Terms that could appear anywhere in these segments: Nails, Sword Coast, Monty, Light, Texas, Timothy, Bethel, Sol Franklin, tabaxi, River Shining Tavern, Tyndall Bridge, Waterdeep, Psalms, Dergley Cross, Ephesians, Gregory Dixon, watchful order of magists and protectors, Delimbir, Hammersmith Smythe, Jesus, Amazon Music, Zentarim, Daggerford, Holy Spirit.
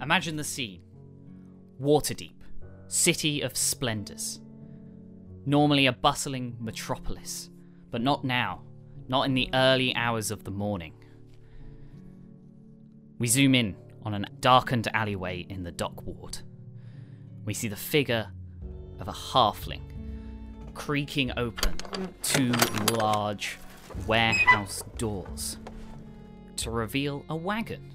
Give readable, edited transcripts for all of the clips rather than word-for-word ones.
Imagine the scene. Waterdeep, city of splendours. Normally a bustling metropolis, but not now, not in the early hours of the morning. We zoom in on a darkened alleyway in the dock ward. We see the figure of a halfling creaking open two large warehouse doors to reveal a wagon.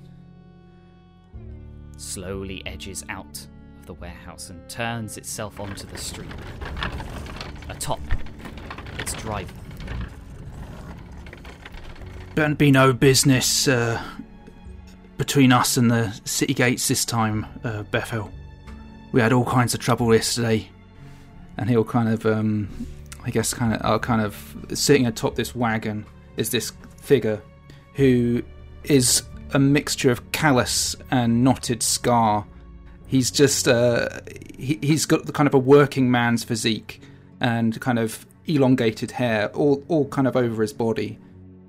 Slowly edges out of the warehouse and turns itself onto the street, atop its driver. Don't be no business between us and the city gates this time, Bethel. We had all kinds of trouble yesterday. And he'll kind of, sitting atop this wagon is this figure who is a mixture of callous and knotted scar. He's just, he's got the kind of a working man's physique and kind of elongated hair, all kind of over his body,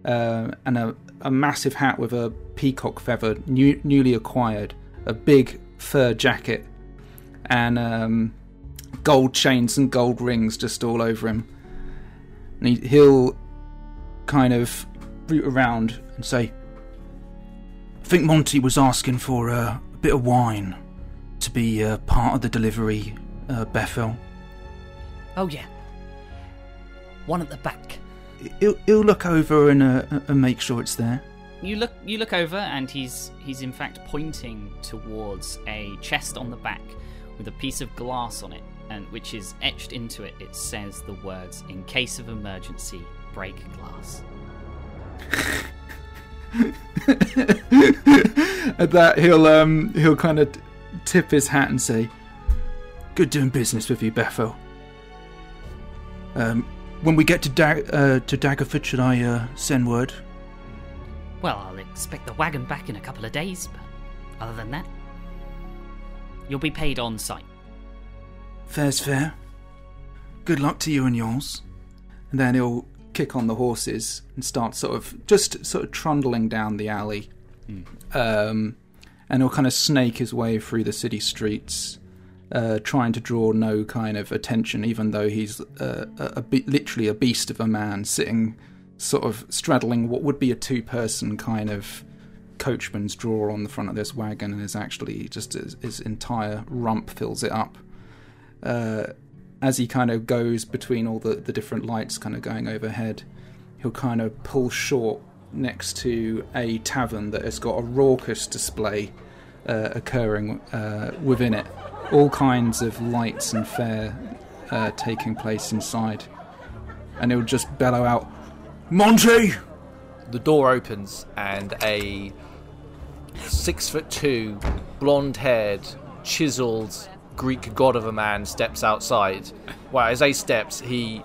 and a massive hat with a peacock feather, newly acquired, a big fur jacket, and gold chains and gold rings just all over him. And he'll kind of root around and say, I think Monty was asking for a bit of wine to be part of the delivery, Bethel. Oh yeah, one at the back. He'll look over and make sure it's there. You look over, and he's in fact pointing towards a chest on the back with a piece of glass on it, and which is etched into it. It says the words, "In case of emergency, break glass." At that, he'll kind of tip his hat and say, "Good doing business with you, Bethel. When we get to Daggerford, should I send word?" Well, I'll expect the wagon back in a couple of days, but other than that, you'll be paid on site. Fair's fair. Good luck to you and yours. And then he'll kick on the horses and start sort of trundling down the alley. And he'll kind of snake his way through the city streets, trying to draw no kind of attention, even though he's literally a beast of a man sitting sort of straddling what would be a two-person kind of coachman's drawer on the front of this wagon, and is actually just his entire rump fills it up. As he kind of goes between all the different lights kind of going overhead, he'll kind of pull short next to a tavern that has got a raucous display occurring within it. All kinds of lights and fare taking place inside. And he'll just bellow out, "Monty!" The door opens and a 6'2", blonde-haired, chiselled Greek god of a man steps outside. Well, as he steps, he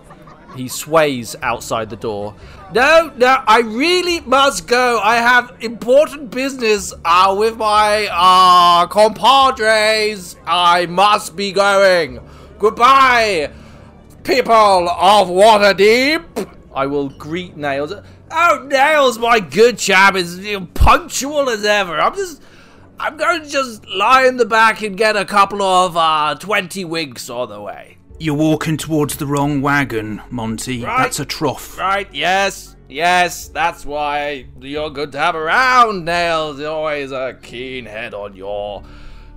sways outside the door. No, I really must go. I have important business with my compadres. I must be going. Goodbye, people of Waterdeep. I will greet Nails. Oh, Nails, my good chap, is punctual as ever. I'm going to just lie in the back and get a couple of 20 winks on the way. You're walking towards the wrong wagon, Monty. Right. That's a trough. Right, yes, that's why you're good to have around, Nails. There's always a keen head on your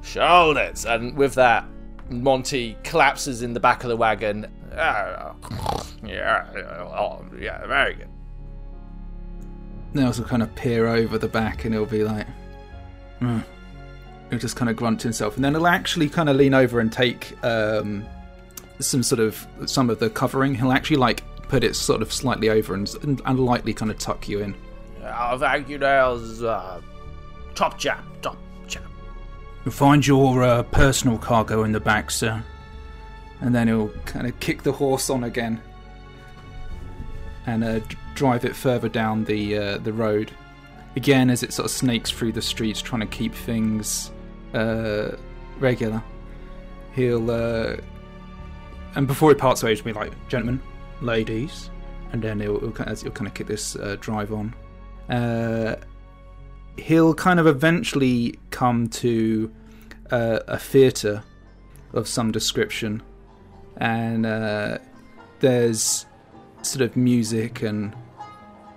shoulders. And with that, Monty collapses in the back of the wagon. Yeah, very good. Nails will kind of peer over the back and he'll be like, He'll just kind of grunt to himself, and then he'll actually kind of lean over and take some of the covering. He'll actually like put it sort of slightly over and lightly kind of tuck you in. Oh, thank you, Nails. Top chap. You'll find your personal cargo in the back, sir. And then he'll kind of kick the horse on again and drive it further down the road. Again, as it sort of snakes through the streets, trying to keep things regular. He'll and before he parts ways, he'll be like, "Gentlemen, ladies," and then he'll kind of kick this drive on. He'll kind of eventually come to a theatre of some description, and there's sort of music and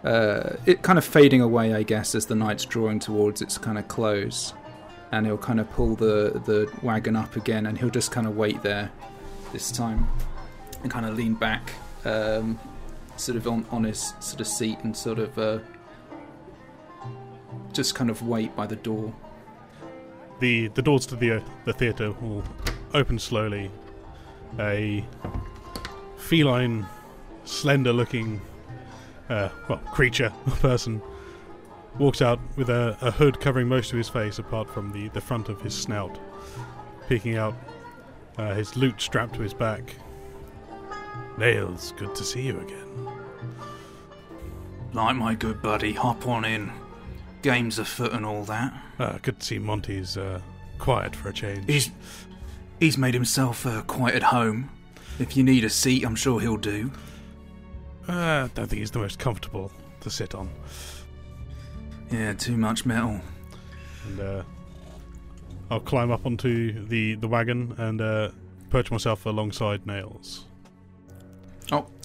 it kind of fading away, I guess, as the night's drawing towards its kind of close. And he'll kind of pull the wagon up again, and he'll just kind of wait there this time and kind of lean back sort of on his sort of seat and sort of just kind of wait by the door. The doors to the theatre will open slowly. A feline, slender-looking creature or person walks out with a hood covering most of his face apart from the front of his snout, peeking out, his lute strapped to his back. Nails, good to see you again. Light, my good buddy, hop on in. Games afoot and all that. Good to see Monty's quiet for a change. He's made himself quite at home. If you need a seat, I'm sure he'll do. I don't think he's the most comfortable to sit on. Yeah, too much metal. And I'll climb up onto the wagon and perch myself alongside Nails.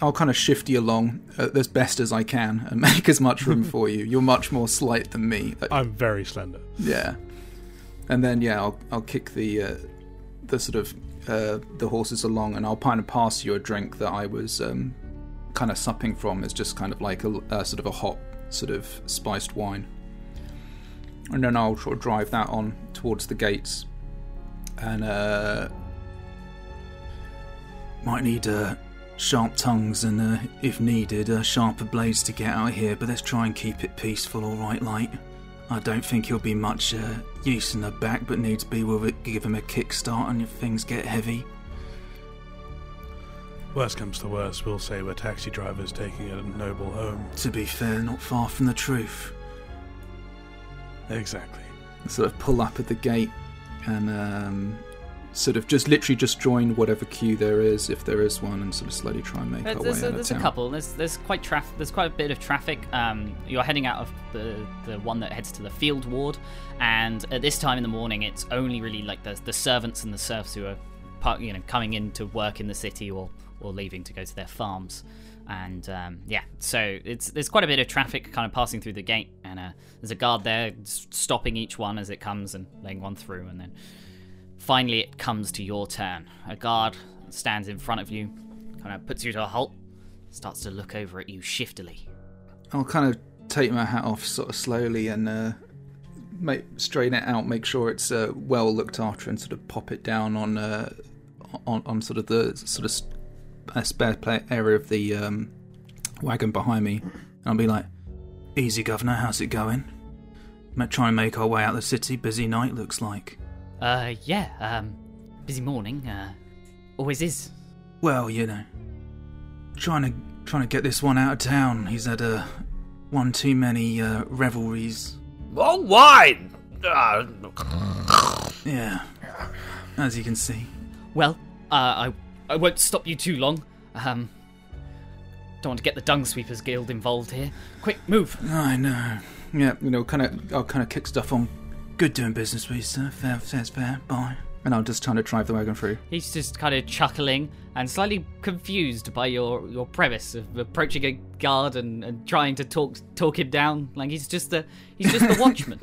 I'll kind of shift you along as best as I can and make as much room for you. You're much more slight than me. I'm very slender. Yeah. And then, yeah, I'll kick the sort of the horses along, and I'll kind of pass you a drink that I was kind of supping from. It's just kind of like a sort of a hop, sort of spiced wine, and then I'll sort of drive that on towards the gates, and might need sharp tongues and if needed sharper blades to get out of here, but let's try and keep it peaceful. Alright, Light, I don't think he'll be much use in the back, but needs be we'll give him a kickstart and if things get heavy. Worst comes to worst, we'll say we're taxi drivers taking a noble home. To be fair, not far from the truth. Exactly. Sort of pull up at the gate and sort of just join whatever queue there is, if there is one, and sort of slowly try and make our way out of town. There's a couple. There's quite a bit of traffic. You're heading out of the one that heads to the field ward, and at this time in the morning, it's only really like the servants and the serfs who are coming in to work in the city or leaving to go to their farms, and so there's quite a bit of traffic kind of passing through the gate, and there's a guard there stopping each one as it comes and letting one through, and then finally it comes to your turn. A guard stands in front of you, kind of puts you to a halt, starts to look over at you shiftily. I'll kind of take my hat off sort of slowly and straighten it out, make sure it's well looked after, and sort of pop it down on sort of the sort of a spare area of the wagon behind me, and I'll be like, "Easy, Governor, how's it going? Try and make our way out of the city. Busy night, looks like." Busy morning. Always is. Well, you know, trying to get this one out of town. He's had one too many revelries. Oh, wine! Yeah, as you can see. Well, I won't stop you too long. Don't want to get the Dung Sweepers Guild involved here. Quick, move! I know. Yeah, you know, I'll kind of kick stuff on. Good doing business with you, sir. Fair's fair. Bye. And I'll just kind of drive the wagon through. He's just kind of chuckling and slightly confused by your premise of approaching a guard and trying to talk him down. Like he's just the watchman.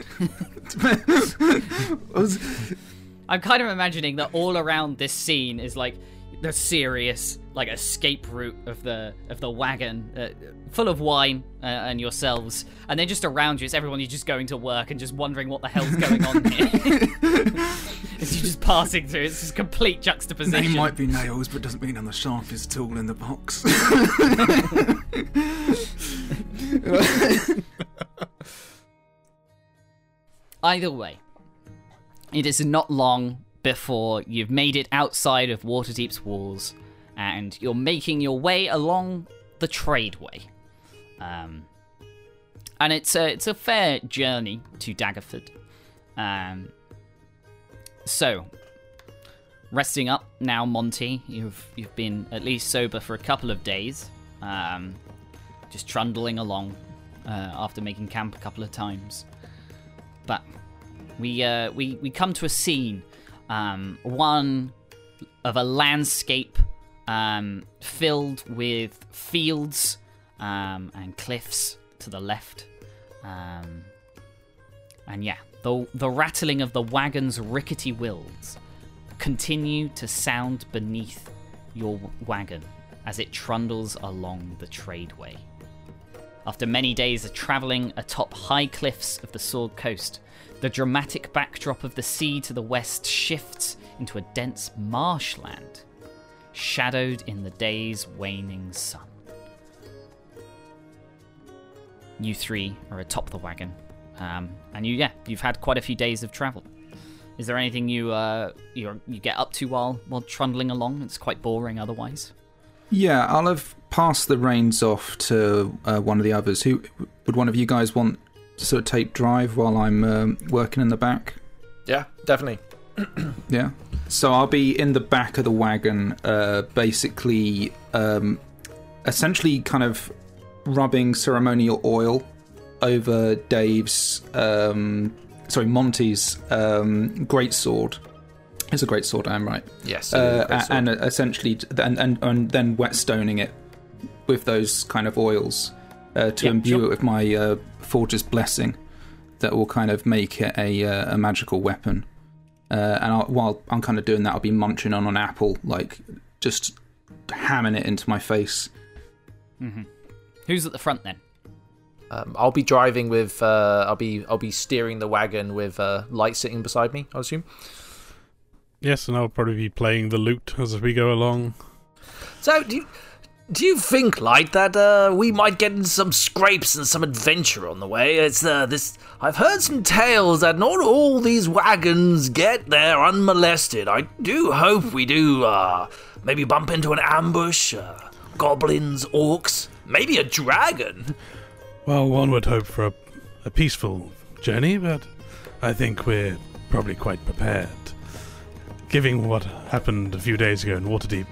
I'm kind of imagining that all around this scene is like the serious like escape route of the wagon, full of wine and yourselves, and then just around you it's everyone who's just going to work and just wondering what the hell's going on here. As you're just passing through, it's just complete juxtaposition. They might be Nails, but doesn't mean I'm the sharpest tool in the box. Either way, it is not long before you've made it outside of Waterdeep's walls, and you're making your way along the tradeway. And it's a fair journey to Daggerford. So, resting up now, Monty. You've been at least sober for a couple of days. Just trundling along after making camp a couple of times. But we come to a scene One of a landscape filled with fields and cliffs to the left. And yeah, the rattling of the wagon's rickety wheels continue to sound beneath your wagon as it trundles along the tradeway. After many days of travelling atop high cliffs of the Sword Coast, the dramatic backdrop of the sea to the west shifts into a dense marshland, shadowed in the day's waning sun. You three are atop the wagon, and you've had quite a few days of travel. Is there anything you get up to while trundling along? It's quite boring otherwise. Yeah, I'll have passed the reins off to one of the others. Who would one of you guys want to sort of take drive while I'm working in the back? Yeah, definitely. Yeah. So I'll be in the back of the wagon, basically, essentially kind of rubbing ceremonial oil over Dave's, Monty's greatsword. It's a greatsword, I'm right. Yes. And essentially, and then whetstoning it with those kind of oils to imbue it with my forge's blessing, that will kind of make it a magical weapon. While I'm kind of doing that, I'll be munching on an apple, like just hammering it into my face. Mm-hmm. Who's at the front then? I'll be driving with. I'll be steering the wagon with Light sitting beside me, I assume. Yes, and I'll probably be playing the lute as we go along. So do you think, Light, that we might get in some scrapes and some adventure on the way? It's I've heard some tales that not all these wagons get there unmolested. I do hope we do maybe bump into an ambush, goblins, orcs, maybe a dragon. Well, one would hope for a peaceful journey, but I think we're probably quite prepared. Given what happened a few days ago in Waterdeep,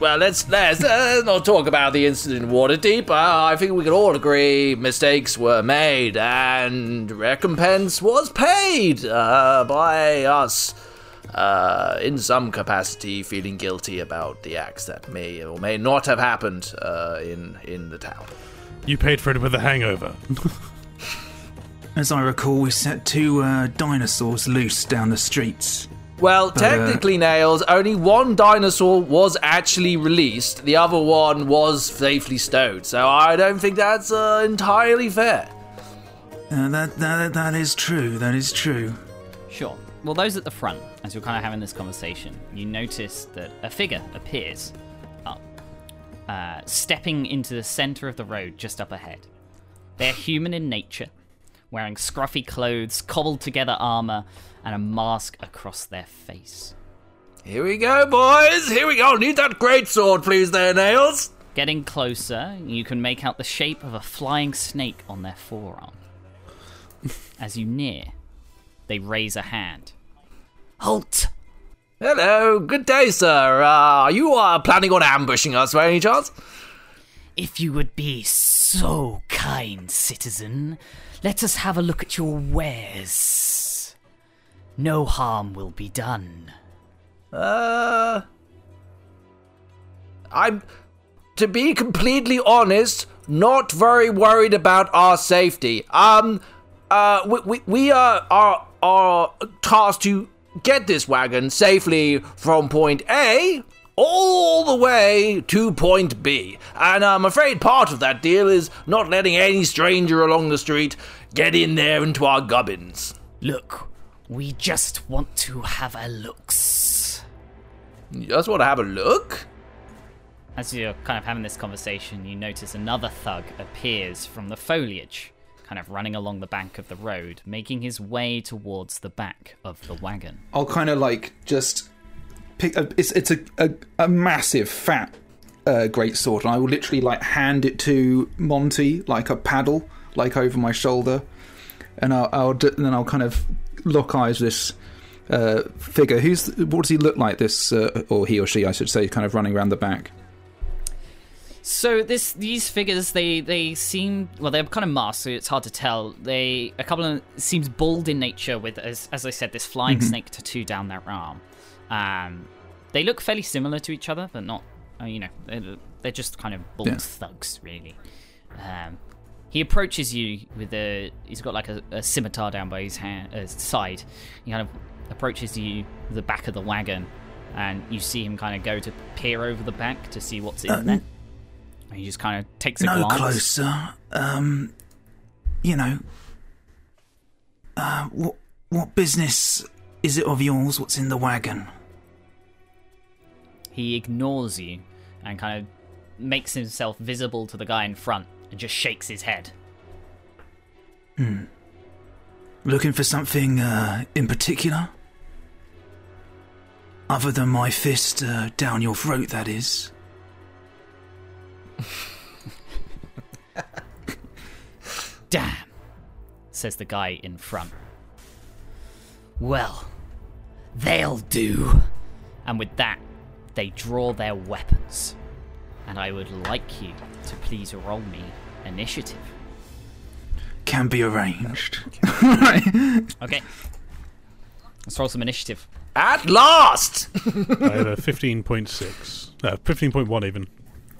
Well, let's not talk about the incident in Waterdeep. I think we can all agree mistakes were made and recompense was paid by us in some capacity, feeling guilty about the acts that may or may not have happened in the town. You paid for it with a hangover. As I recall, we set two dinosaurs loose down the streets. Well, technically, Nails, only one dinosaur was actually released. The other one was safely stowed. So I don't think that's entirely fair. That is true. That is true. Sure. Well, those at the front, as you're kind of having this conversation, you notice that a figure appears up, stepping into the centre of the road just up ahead. They're human in nature, wearing scruffy clothes, cobbled together armour, and a mask across their face. Here we go, boys! Here we go! Need that greatsword, please, there, Nails! Getting closer, you can make out the shape of a flying snake on their forearm. As you near, they raise a hand. Halt! Hello! Good day, sir! Are you planning on ambushing us by any chance? If you would be so kind, citizen, let us have a look at your wares. No harm will be done. I'm, to be completely honest, not very worried about our safety. We are tasked to get this wagon safely from point A all the way to point B. And I'm afraid part of that deal is not letting any stranger along the street get in there into our gubbins. Look. We just want to have a look. You just want to have a look? As you're kind of having this conversation, you notice another thug appears from the foliage, kind of running along the bank of the road, making his way towards the back of the wagon. I'll kind of like just pick up. It's a massive fat greatsword, and I will literally like hand it to Monty like a paddle, like over my shoulder, and I'll kind of lock eyes this figure. What does he look like? This, or he or she, I should say, kind of running around the back. So these figures, they seem, well, they're kind of masked, so it's hard to tell. A couple of them seems bald in nature with, as I said, this flying snake tattoo down their arm. They look fairly similar to each other, but not, you know, they're just kind of bald thugs, really. He approaches you with he's got like a scimitar down by his side. He kind of approaches you the back of the wagon, and you see him kind of go to peer over the back to see what's in there. And he just kind of takes a glance. No closer. You know, what business is it of yours? What's in the wagon? He ignores you and kind of makes himself visible to the guy in front and just shakes his head. Looking for something in particular? Other than my fist down your throat, that is. Damn, says the guy in front. Well, they'll do. And with that, they draw their weapons. And I would like you to please roll me initiative. Can be arranged. Okay. Let's roll some initiative. At last! I had a 15.6. 15.1 even.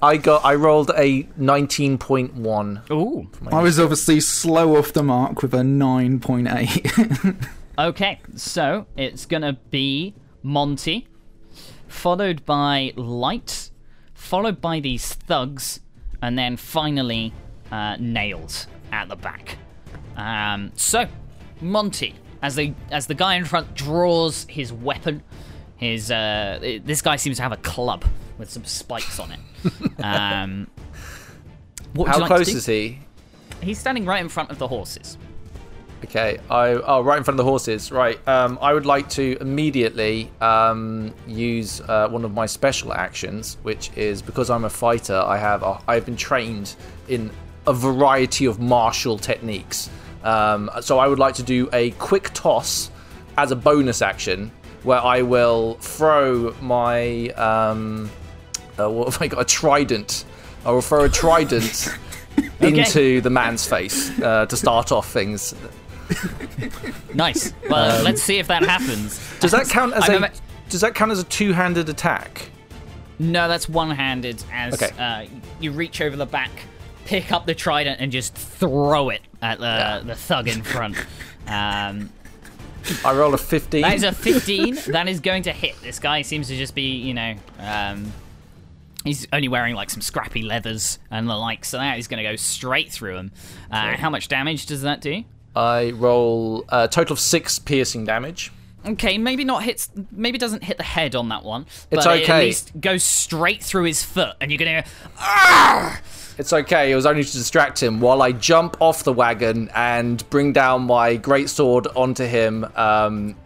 I rolled a 19.1. Ooh. I was obviously slow off the mark with a 9.8. Okay, so it's going to be Monty, followed by Light, followed by these thugs, and then finally Nails at the back. So, Monty, as the guy in front draws his weapon, this guy seems to have a club with some spikes on it. How close is he? He's standing right in front of the horses. Okay. Right in front of the horses. Right. I would like to immediately use one of my special actions, which is because I'm a fighter. I've been trained in a variety of martial techniques. So I would like to do a quick toss as a bonus action, where I will throw my what have I got? A trident. I will throw a trident into the man's face to start off things. Nice. Well, let's see if that happens. Does that count as does that count as a two-handed attack? No, that's one-handed. You reach over the back, pick up the trident, and just throw it at the thug in front. I roll a 15. That is a 15. That is going to hit. This guy seems to just be, you know, he's only wearing like some scrappy leathers and the like, so that is going to go straight through him. How much damage does that do? I roll a total of 6 piercing damage. Okay, maybe doesn't hit the head on that one. But it's okay. It at least goes straight through his foot, and you're going to go, "Argh!" It's okay, it was only to distract him while I jump off the wagon and bring down my greatsword onto him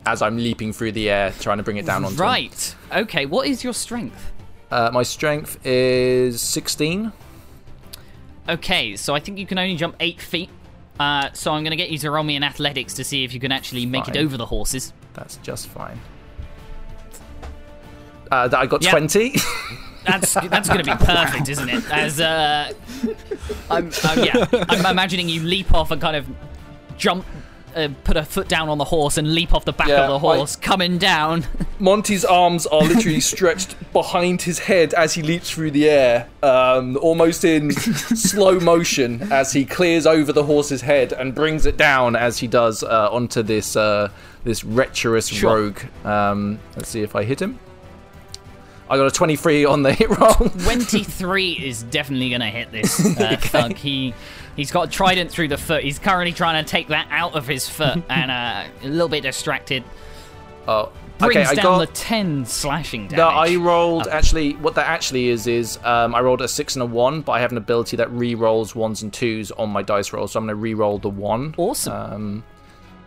as I'm leaping through the air, trying to bring it down onto him. Right, okay, what is your strength? My strength is 16. Okay, so I think you can only jump 8 feet, so I'm going to get you to roll me in athletics to see if you can actually make it over the horses. That's just fine. I got 20. That's going to be perfect, isn't it? As I'm imagining you leap off and kind of jump, put a foot down on the horse and leap off the back of the horse, coming down. Monty's arms are literally stretched behind his head as he leaps through the air, almost in slow motion as he clears over the horse's head and brings it down as he does onto this this treacherous rogue. Let's see if I hit him. I got a 23 on the hit roll. 23 is definitely going to hit this thug. He's got a trident through the foot. He's currently trying to take that out of his foot and a little bit distracted. Oh, brings down the 10 slashing damage. No, I rolled what that actually is I rolled a 6 and a 1, but I have an ability that re-rolls 1s and 2s on my dice roll, so I'm going to re-roll the 1. Awesome.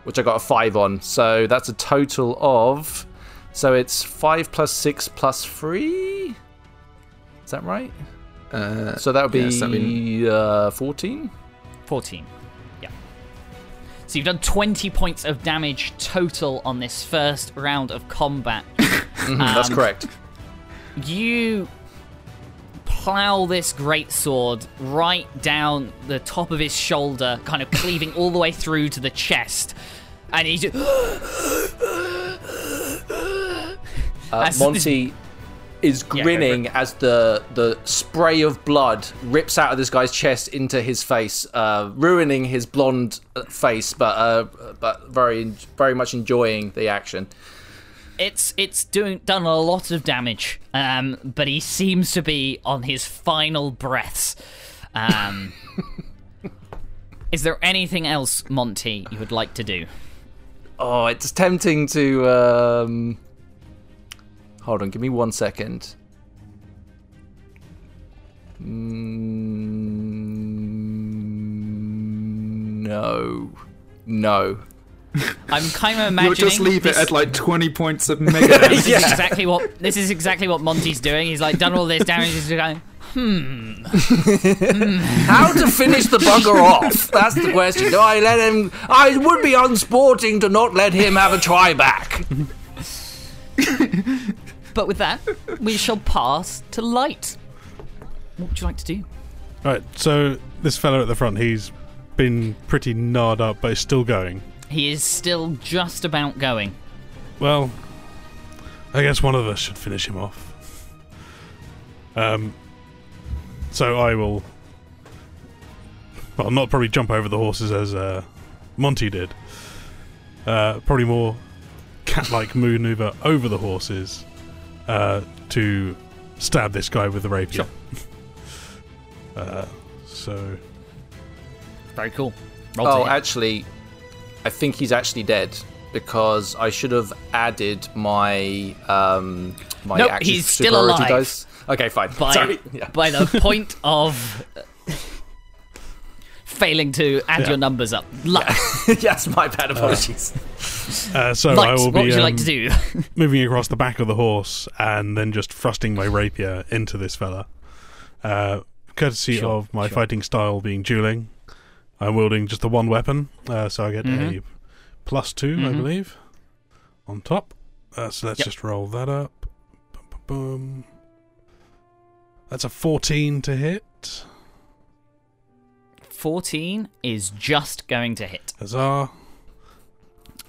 Which I got a 5 on, so that's a total of... So it's 5 plus 6 plus 3? Is that right? So that would be 14? 14, yeah. So you've done 20 points of damage total on this first round of combat. That's correct. You plow this greatsword right down the top of his shoulder, kind of cleaving all the way through to the chest. And he's just... Monty is grinning as the spray of blood rips out of this guy's chest into his face, ruining his blonde face, but very much enjoying the action. It's done a lot of damage, but he seems to be on his final breaths. Is there anything else, Monty, you would like to do? Oh, it's tempting to... Hold on, give me 1 second. No. I'm kind of imagining. You'll just leave it at like 20 points of mega damage. Yeah. This is exactly what Monty's doing. He's like done all this damage. He's going, How to finish the bugger off? That's the question. Do I let him? I would be unsporting to not let him have a try back. But with that, we shall pass to Light. What would you like to do? Right. So this fellow at the front, he's been pretty gnarred up, but he's still going. He is still just about going. Well, I guess one of us should finish him off. So I will... Well, not probably jump over the horses as Monty did. Probably more cat-like maneuver over the horses to stab this guy with the rapier. Sure. So... Very cool. Roll to hit. Actually... I think he's actually dead because I should have added my my action. He's still alive. Dice. Okay, fine. By the point of failing to add your numbers up. Yes, my bad. Apologies. So Light, I will be. What would you like to do? Moving across the back of the horse and then just thrusting my rapier into this fella, courtesy of my fighting style being dueling. I'm wielding just the one weapon, so I get a +2, I believe, on top. So let's just roll that up. Boom. That's a 14 to hit. 14 is just going to hit. Huzzah.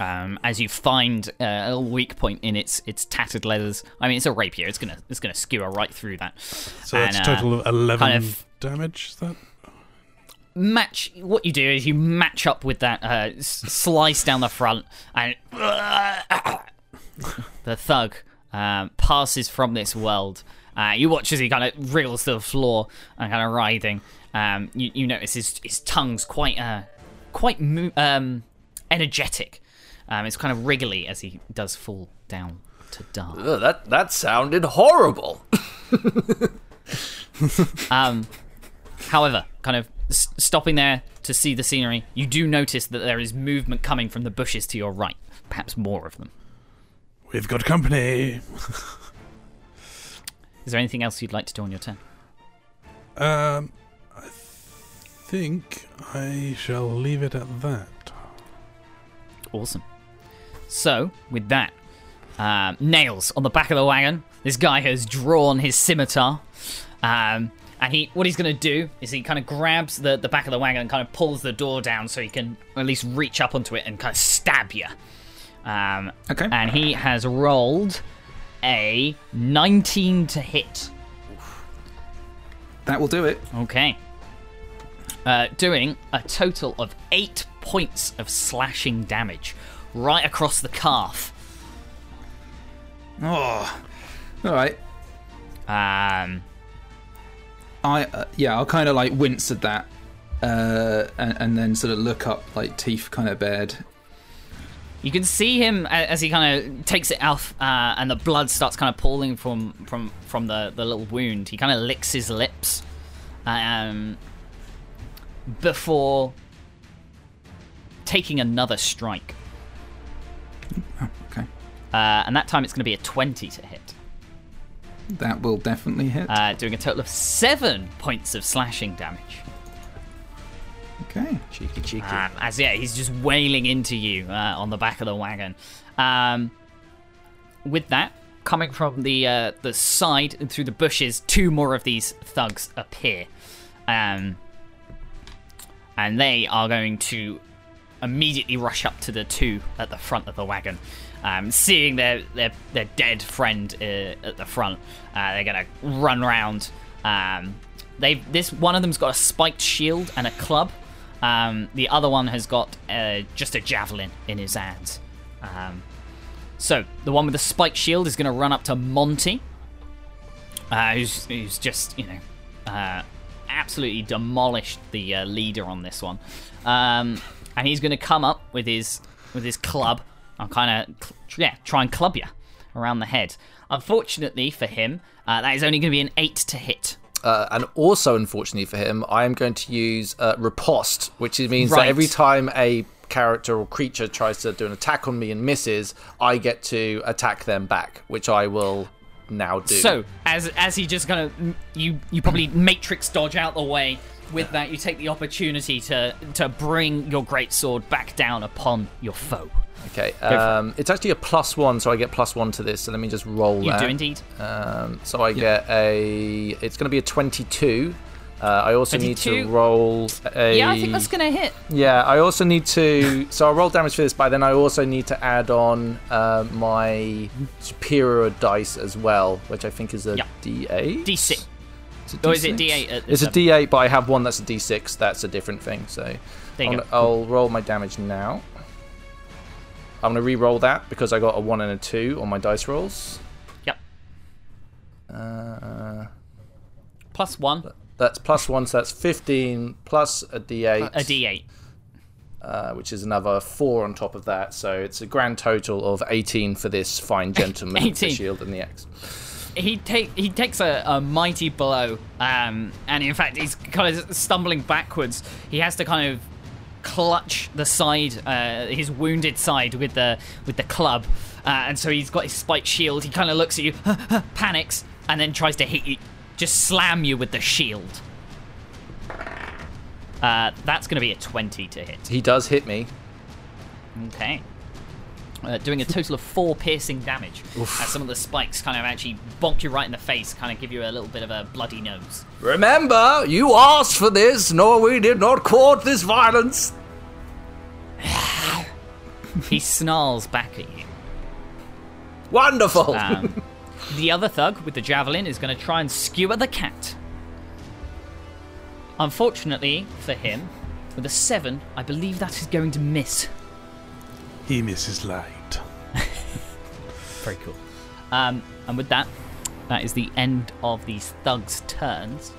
As you find a weak point in its tattered leathers. I mean, it's a rapier. It's gonna skewer right through that. So that's a total of 11 kind of damage. Is that? What you do is you match up with that slice down the front, and the thug passes from this world. You watch as he kind of wriggles to the floor and kind of writhing. You notice his tongue's quite energetic. It's kind of wriggly as he does fall down to dark. Ugh, that sounded horrible. However, kind of stopping there to see the scenery, you do notice that there is movement coming from the bushes to your right. Perhaps more of them. We've got company. Is there anything else you'd like to do on your turn? I think I shall leave it at that. Awesome. So, with that, Nails on the back of the wagon. This guy has drawn his scimitar. And what he's going to do is he kind of grabs the back of the wagon and kind of pulls the door down so he can at least reach up onto it and kind of stab you. Okay. And he has rolled a 19 to hit. That will do it. Okay. Doing a total of 8 points of slashing damage right across the calf. Oh. All right. I'll kind of like wince at that, and then sort of look up, like teeth kind of bared. You can see him as he kind of takes it off, and the blood starts kind of pooling from the little wound. He kind of licks his lips, before taking another strike. Oh, okay. And that time it's going to be a 20 to hit. That will definitely hit. Doing a total of 7 points of slashing damage. Okay. Cheeky. He's just wailing into you on the back of the wagon. With that, coming from the side and through the bushes, two more of these thugs appear. And they are going to immediately rush up to the two at the front of the wagon. Seeing their dead friend at the front, they're going to run round. One of them's got a spiked shield and a club. The other one has got just a javelin in his hands. So the one with the spiked shield is going to run up to Monty, who's just, absolutely demolished the leader on this one. And he's going to come up with his club and kind of, try and club you around the head. Unfortunately for him, that is only going to be an 8 to hit. And also, unfortunately for him, I am going to use riposte, which means that every time a character or creature tries to do an attack on me and misses, I get to attack them back, which I will now do. So, as he just kind of... You probably matrix dodge out the way. With that, you take the opportunity to bring your greatsword back down upon your foe. Okay, it's actually a +1, so I get +1 to this. So let me just roll that. You do indeed. So I get it's going to be a 22. I also need to roll a... Yeah, I think that's going to hit. Yeah, I also need to... So I'll roll damage for this, but then I also need to add on my superior dice as well, which I think is a D8? D6. Or is it D8? It's a D8, but I have one that's a D6. That's a different thing. So I'll roll my damage now. I'm going to re-roll that because I got a 1 and a 2 on my dice rolls. Yep. +1. That's +1, so that's 15 plus a D8. A D8. Which is another 4 on top of that. So it's a grand total of 18 for this fine gentleman with the shield and the axe. He takes a mighty blow, and in fact, he's kind of stumbling backwards. He has to kind of clutch the side, his wounded side, with the club, and so he's got his spiked shield. He kind of looks at you, panics, and then tries to hit you, just slam you with the shield. That's going to be a 20 to hit. He does hit me. Okay. Doing a total of 4 piercing damage. Oof. As some of the spikes kind of actually bonk you right in the face, kind of give you a little bit of a bloody nose. Remember, you asked for this, nor we did not court this violence. He snarls back at you. Wonderful. The other thug with the javelin is going to try and skewer the cat. Unfortunately for him, with a 7, I believe that is going to miss. He misses Light. Very cool. And with that is the end of these thugs' turns.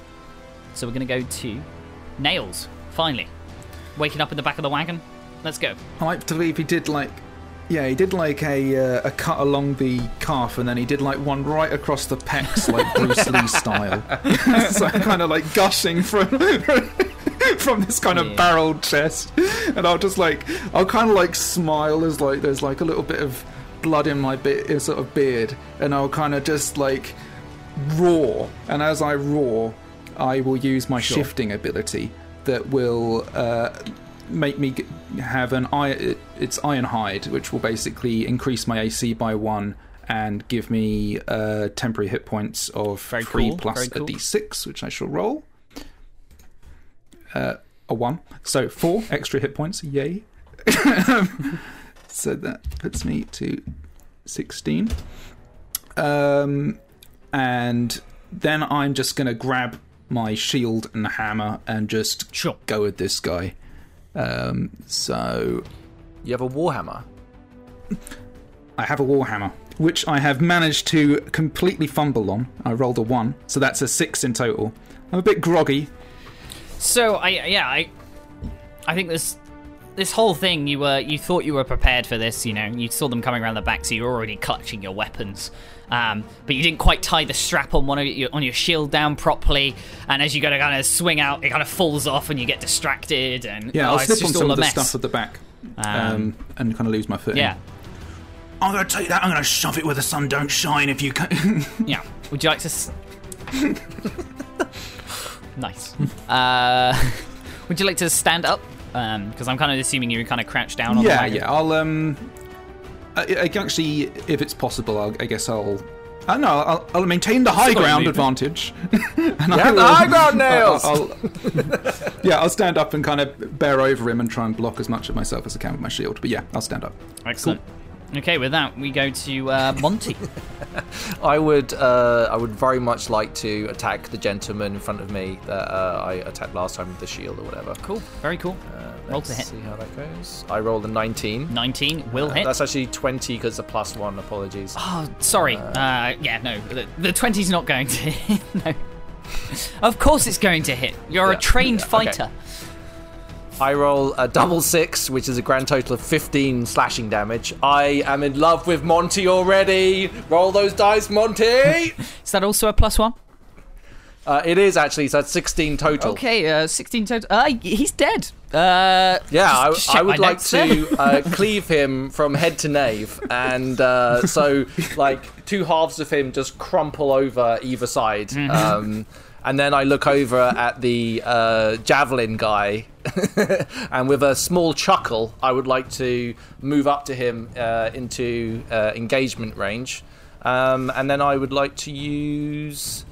So we're going to go to Nails, finally. Waking up in the back of the wagon. Let's go. I like to believe he did like a cut along the calf, and then he did like one right across the pecs, like Bruce Lee style. So kind of like gushing from this kind of barreled chest, and I'll kind of like smile as like there's like a little bit of blood in my sort of beard, and I'll kind of just like roar, and as I roar I will use my shifting ability that will make me have it's Ironhide, which will basically increase my AC by 1 and give me temporary hit points of 3 plus a d6, which I shall roll. A 1, so 4 extra hit points, yay. So that puts me to 16, and then I'm just going to grab my shield and hammer and just go at this guy. So you have a warhammer? I have a warhammer, which I have managed to completely fumble on. I rolled a 1, so that's a 6 in total. I'm a bit groggy. So I think this whole thing, you thought you were prepared for this. You saw them coming around the back, so you were already clutching your weapons, but you didn't quite tie the strap on your shield down properly. And as you go to kind of swing out, it kind of falls off, and you get distracted. And I'll slip on some of the stuff at the back, and kind of lose my foot. Yeah, I'm gonna take that. I'm gonna shove it where the sun don't shine. If you can, yeah. Would you like to? Nice. Would you like to stand up? Because I'm kind of assuming you kind of crouch down on the wagon. I'll... I actually, if it's possible, I guess I'll No, I'll maintain the high ground advantage. And yeah, the high ground, Nails! I'll stand up and kind of bear over him and try and block as much of myself as I can with my shield. But yeah, I'll stand up. Excellent. Cool. Okay, with that, we go to Monty. I would very much like to attack the gentleman in front of me that I attacked last time with the shield or whatever. Cool, very cool. Roll to hit. See how that goes. I rolled a 19. 19 will hit. That's actually 20 because it's a +1. Apologies. Oh, sorry. No. The 20's not going to hit. No. Of course it's going to hit. You're a trained fighter. Okay. I roll a double 6, which is a grand total of 15 slashing damage. I am in love with Monty already. Roll those dice, Monty. Is that also a +1? It is actually, so that's 16 total. Okay, 16 total. He's dead. I would like to cleave him from head to nave, and so like two halves of him just crumple over either side. And then I look over at the javelin guy, and with a small chuckle, I would like to move up to him into engagement range, and then I would like to use.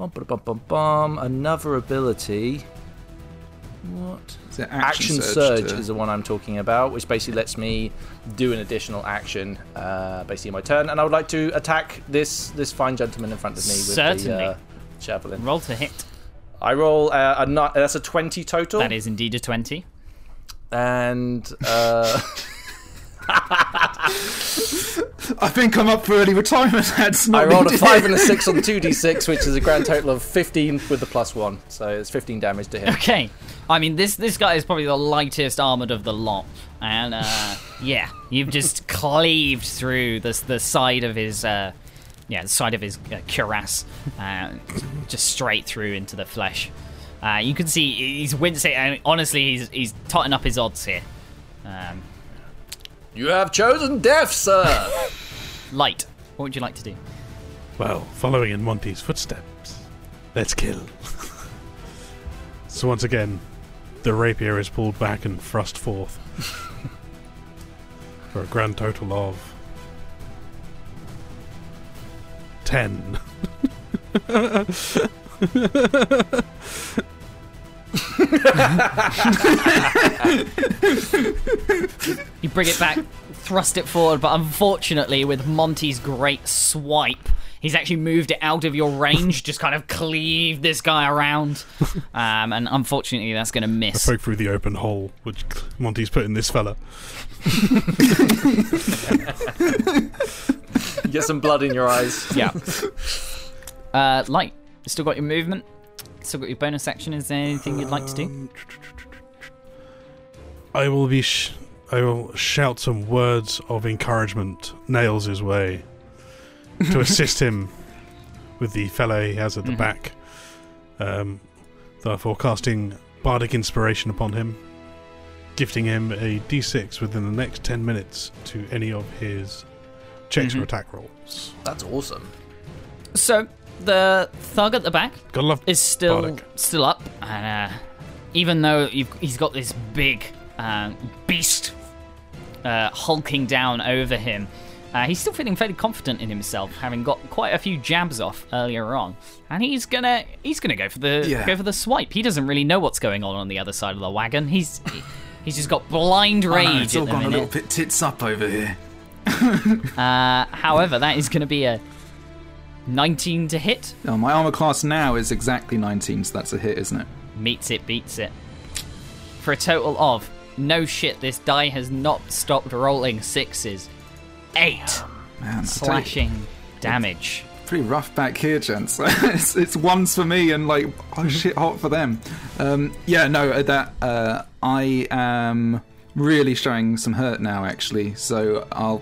Another ability. What? Action surge is the one I'm talking about, which basically lets me do an additional action, basically my turn. And I would like to attack this fine gentleman in front of me with the javelin. Roll to hit. I roll that's a 20 total. That is indeed a 20. And I think I'm up for early retirement. I rolled a 5 and a 6 on 2d6, which is a grand total of 15 with the +1, so it's 15 damage to him. Okay, I mean this guy is probably the lightest armoured of the lot, and you've just cleaved through the side of his cuirass, just straight through into the flesh. You can see he's wincing, and honestly, he's totting up his odds here. You have chosen death, sir! Light, what would you like to do? Well, following in Monty's footsteps, let's kill. So once again, the rapier is pulled back and thrust forth. For a grand total of 10. You bring it back, thrust it forward, but unfortunately with Monty's great swipe, he's actually moved it out of your range, just kind of cleave this guy around, and unfortunately that's going to miss. I poke through the open hole which Monty's put in this fella. You get some blood in your eyes. Yeah. Light, still got your movement? Still got your bonus action. Is there anything you'd like to do? I will shout some words of encouragement Nails his way to assist him with the fellow he has at the back, therefore casting bardic inspiration upon him, gifting him a d6 within the next 10 minutes to any of his checks or attack rolls. That's awesome. So the thug at the back is still up, and even though he's got this big beast hulking down over him, he's still feeling fairly confident in himself, having got quite a few jabs off earlier on, and he's gonna go for the swipe. He doesn't really know what's going on the other side of the wagon. He's just got blind rage. Oh no, it's all gone a little bit tits up over here. However, that is going to be a 19 to hit. Oh, my armor class now is exactly 19, so that's a hit, isn't it? Meets it, beats it. For a total of, no shit, this die has not stopped rolling sixes. 8 slashing damage. It's pretty rough back here, gents. it's ones for me and like shit hot for them. I am really showing some hurt now, actually. So I'll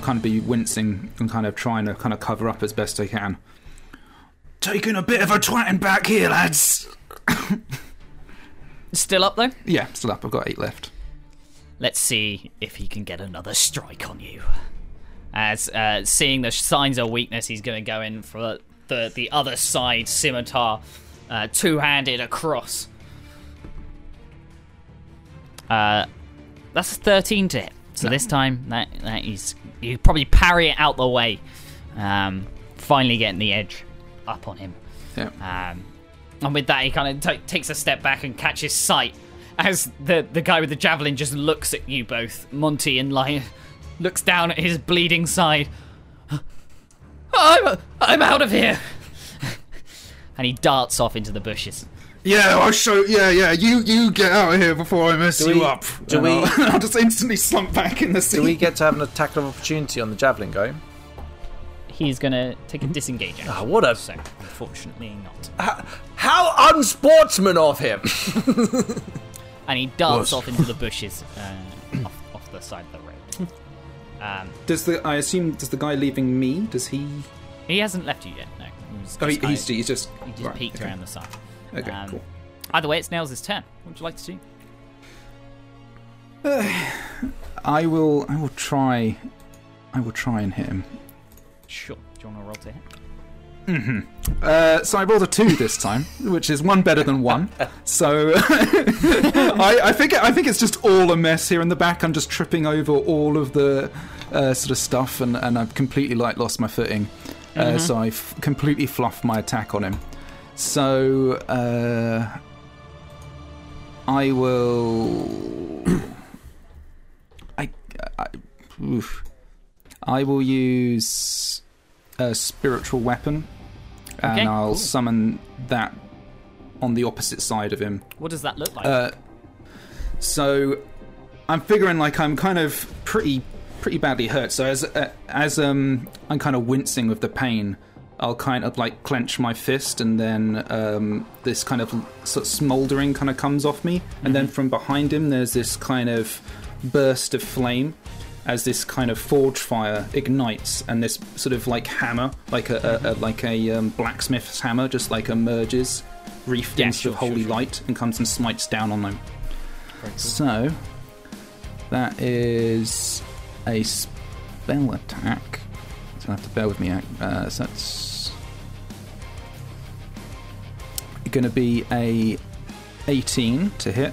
kind of be wincing and kind of trying to kind of cover up as best I can. Taking a bit of a twatting back here, lads. Still up, though? Yeah, still up. I've got 8 left. Let's see if he can get another strike on you. As seeing the signs of weakness, he's going to go in for the other side scimitar, two-handed across. That's a 13 to hit. So this time, that is, you probably parry it out the way, Finally getting the edge up on him. Yeah. And with that, he kind of takes a step back and catches sight as the guy with the javelin just looks at you both. Monty and Lion looks down at his bleeding side. I'm out of here. And he darts off into the bushes. Yeah, I'll show. Yeah. You get out of here before I mess you up. I'll just instantly slump back in the sea. Do we get to have an attack of opportunity on the javelin guy? He's gonna take a disengage action. Oh, what a... So, unfortunately not. How unsportsman of him! And he darts off into the bushes, off the side of the road. I assume, does the guy leaving me, does he... He hasn't left you yet, no. He's just... He just peeked around the side. Okay, cool. Either way, it's Nails' turn. What would you like to do? I will try and hit him. Sure. Do you want to roll to hit? Mm-hmm. So I rolled a 2 this time, which is one better than one. So I think it's just all a mess here in the back. I'm just tripping over all of the sort of stuff, and I've completely lost my footing. Mm-hmm. So I completely fluffed my attack on him. So I will. I will use a spiritual weapon, and I'll summon that on the opposite side of him. What does that look like? So I'm figuring like I'm kind of pretty badly hurt. So as I'm kind of wincing with the pain, I'll kind of like clench my fist, and then this kind of sort of smouldering kind of comes off me, mm-hmm. and then from behind him there's this kind of burst of flame. As this kind of forge fire ignites, and this sort of like hammer, like a blacksmith's hammer, just like emerges, reefed into holy light, and comes and smites down on them. Cool. So that is a spell attack. So I have to bear with me. So that's going to be a 18 to hit.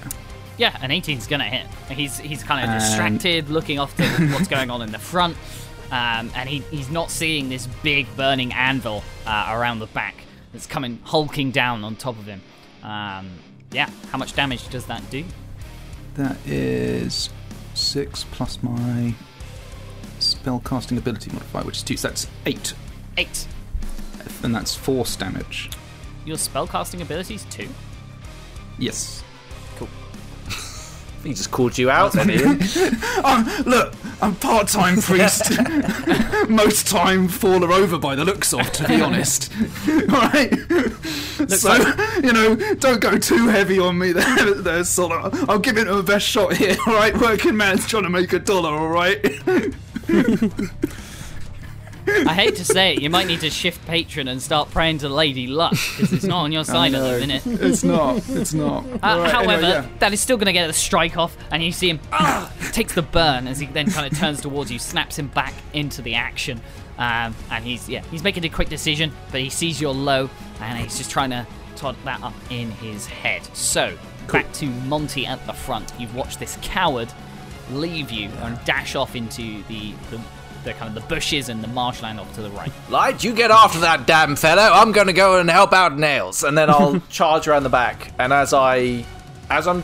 Yeah, an 18's gonna hit. He's kind of distracted, looking off to what's going on in the front, and he's not seeing this big burning anvil around the back that's coming hulking down on top of him. Yeah, how much damage does that do? That is 6 plus my spellcasting ability modifier, which is 2. So that's 8. And that's force damage. Your spellcasting ability's 2. Yes. He just called you out. Look, I'm part-time priest. Most time faller over by the looks of, to be honest. Alright? So, don't go too heavy on me there, Sol. I'll give it my best shot here, alright? Working man's trying to make a dollar, alright? I hate to say it, you might need to shift patron and start praying to Lady Luck, because it's not on your side at the minute. It's not. Right, however, that is still going to get a strike off, and you see him takes the burn as he then kind of turns towards you, snaps him back into the action, and he's making a quick decision, but he sees you're low, and he's just trying to tot that up in his head. So, back to Monty at the front. You've watched this coward leave you and dash off into the kind of the bushes and the marshland off to the right. Light, you get after that damn fellow. I'm going to go and help out Nails, and then I'll charge around the back. And as I'm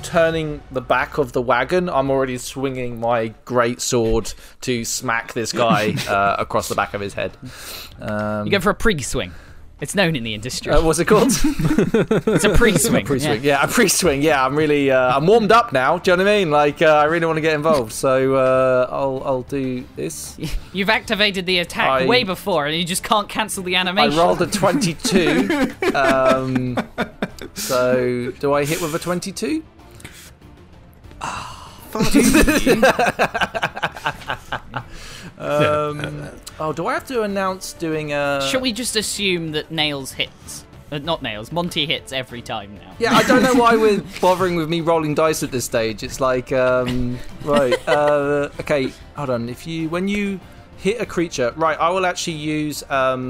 turning the back of the wagon, I'm already swinging my great sword to smack this guy across the back of his head. You go for a pre-swing. It's known in the industry. What's it called? It's a pre-swing. Yeah, I'm really... I'm warmed up now. Do you know what I mean? Like, I really want to get involved. So I'll do this. You've activated the attack way before, and you just can't cancel the animation. I rolled a 22. So do I hit with a 22? Do I have to announce doing a... Shall we just assume that Nails hits? Not Nails, Monty hits every time now. Yeah, I don't know why we're bothering with me rolling dice at this stage. It's like, okay, hold on. When you hit a creature, right, I will actually use, I'll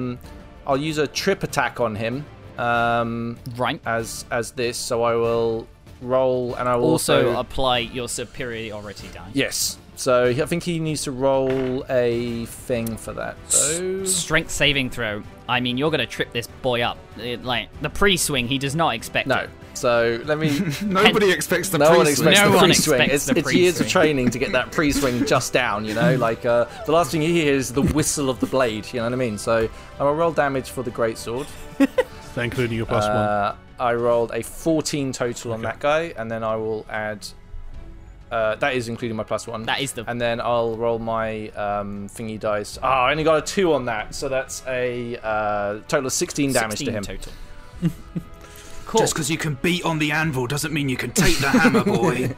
use a trip attack on him. Right. As this, so I will roll, and I will also apply your superiority die. Yes. So I think he needs to roll a thing for that, though. Strength saving throw. I mean, you're going to trip this boy up. Like, the pre-swing, he does not expect it. So let me... Nobody expects the pre-swing. No one expects the pre-swing. It's years of training to get that pre-swing just down, you know? Like, the last thing you hear is the whistle of the blade, you know what I mean? So I'll roll damage for the greatsword. So including your plus one. I rolled a 14 total on that guy, and then I will add... that is including my plus one. That is the... And then I'll roll my thingy dice. Oh, I only got a 2 on that, so that's a total of 16 damage to him. 16 total. Cool. Just because you can beat on the anvil doesn't mean you can take the hammer, boy.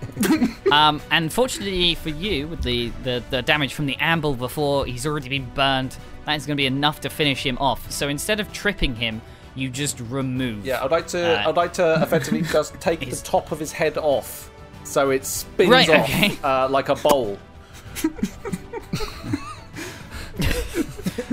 And fortunately for you, with the damage from the anvil before, he's already been burned. That is going to be enough to finish him off. So instead of tripping him, you just remove... Yeah, I'd like to effectively just take the top of his head off. So it spins off like a bowl.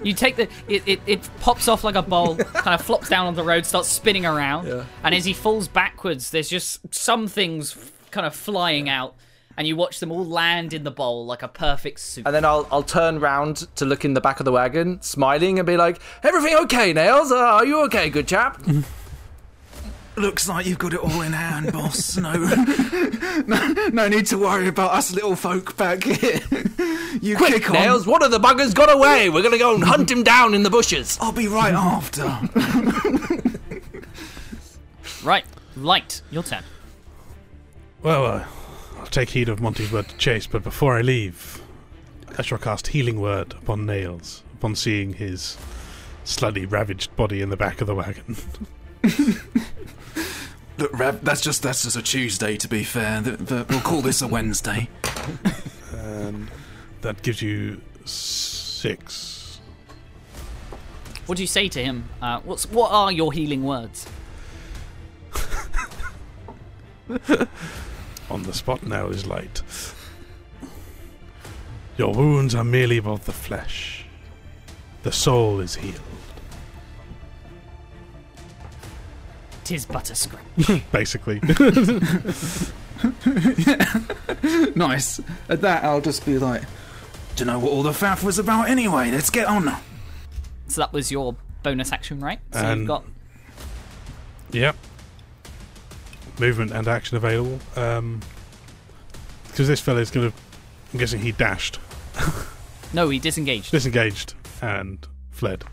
You take the... It pops off like a bowl, kind of flops down on the road, starts spinning around. Yeah. And as he falls backwards, there's just some things kind of flying out. And you watch them all land in the bowl like a perfect soup. And then I'll turn round to look in the back of the wagon, smiling and be like, "Everything okay, Nails? Are you okay, good chap?" Looks like you've got it all in hand, boss. No need to worry about us little folk back here. You quick, kick on. Nails, one of the buggers got away. We're going to go and hunt him down in the bushes. I'll be right after. Right. Light, your turn. Well, I'll take heed of Monty's word to chase, but before I leave, I shall cast Healing Word upon Nails, upon seeing his sludgy, ravaged body in the back of the wagon. Look, that's just a Tuesday, to be fair. We'll call this a Wednesday. That gives you 6. What do you say to him? What are your healing words? On the spot now is Light. Your wounds are merely above the flesh. The soul is healed. 'Tis but a scratch. Basically. Nice. At that, I'll just be like, do you know what all the faff was about anyway? Let's get on. So that was your bonus action, right? So you've got... Yep. Movement and action available. Because this fella's going to... I'm guessing he dashed. No, he disengaged. Disengaged and fled.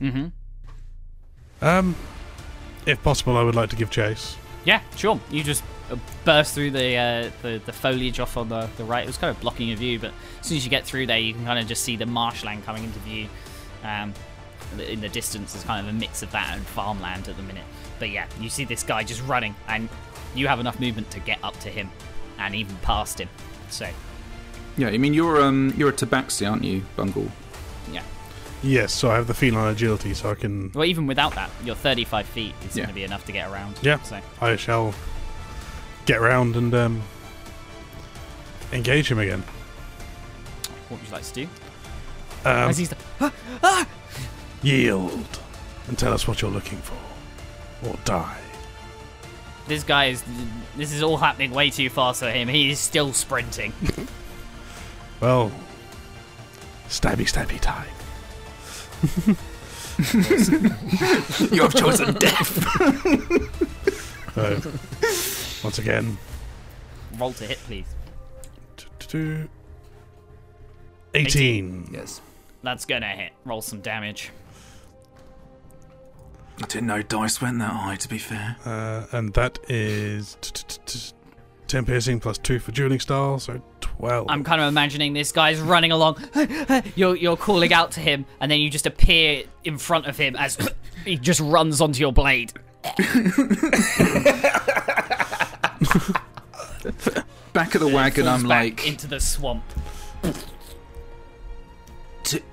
Mm-hmm. If possible, I would like to give chase. Yeah, sure. You just burst through the foliage off on the right. It was kind of blocking your view, but as soon as you get through there, you can kind of just see the marshland coming into view. In the distance, there's kind of a mix of that and farmland at the minute. But yeah, you see this guy just running, and you have enough movement to get up to him and even past him. So. Yeah, I mean, you're a tabaxi, aren't you, Bungle? Yeah. Yes, so I have the feline agility, so I can... Well, even without that, your 35 feet is going to be enough to get around. Yeah, so. I shall get around and engage him again. What would you like to do? As he's yield, and tell us what you're looking for, or die. This guy is... This is all happening way too fast for him. He is still sprinting. Well, stabby time. You have chosen death. Once again, roll to hit, please. 18. Yes, that's gonna hit. Roll some damage. I didn't know dice went that high, to be fair. And that is 10 piercing plus 2 for dueling style, so 12. I'm kind of imagining this guy's running along. You're calling out to him, and then you just appear in front of him as he just runs onto your blade. Back of the wagon, I'm like... Into the swamp.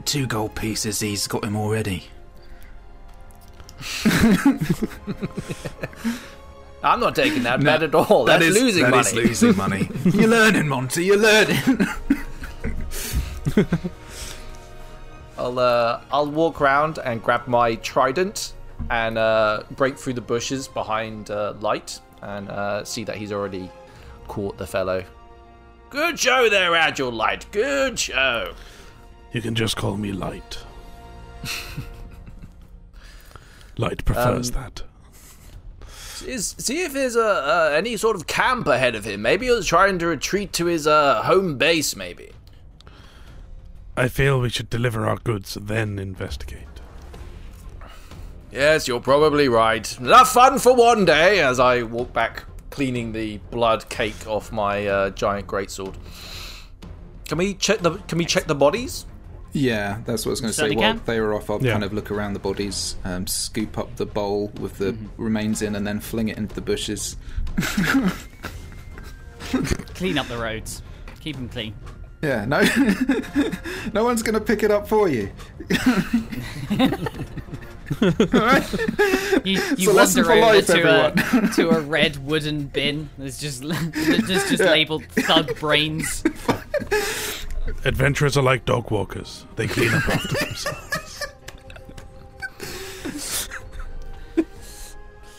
2 gold pieces, he's got him already. I'm not taking that bad at all. That's losing money. That is losing money. You're learning, Monty. You're learning. I'll walk round and grab my trident and break through the bushes behind Light and see that he's already caught the fellow. Good show there, Agile Light. Good show. You can just call me Light. Light prefers that. See if there's any sort of camp ahead of him. Maybe he'll try and retreat to his home base, maybe. I feel we should deliver our goods, then investigate. Yes, you're probably right. Enough fun for one day, as I walk back, cleaning the blood cake off my giant greatsword. Can we check the bodies? Yeah, that's what I was going to say. While they were off, I'll kind of look around the bodies, scoop up the bowl with the remains in, and then fling it into the bushes. Clean up the roads. Keep them clean. Yeah, no, no one's going to pick it up for you. Right? You wander over life, to a red wooden bin that's just labelled thug brains. Adventurers are like dog walkers. They clean up after themselves.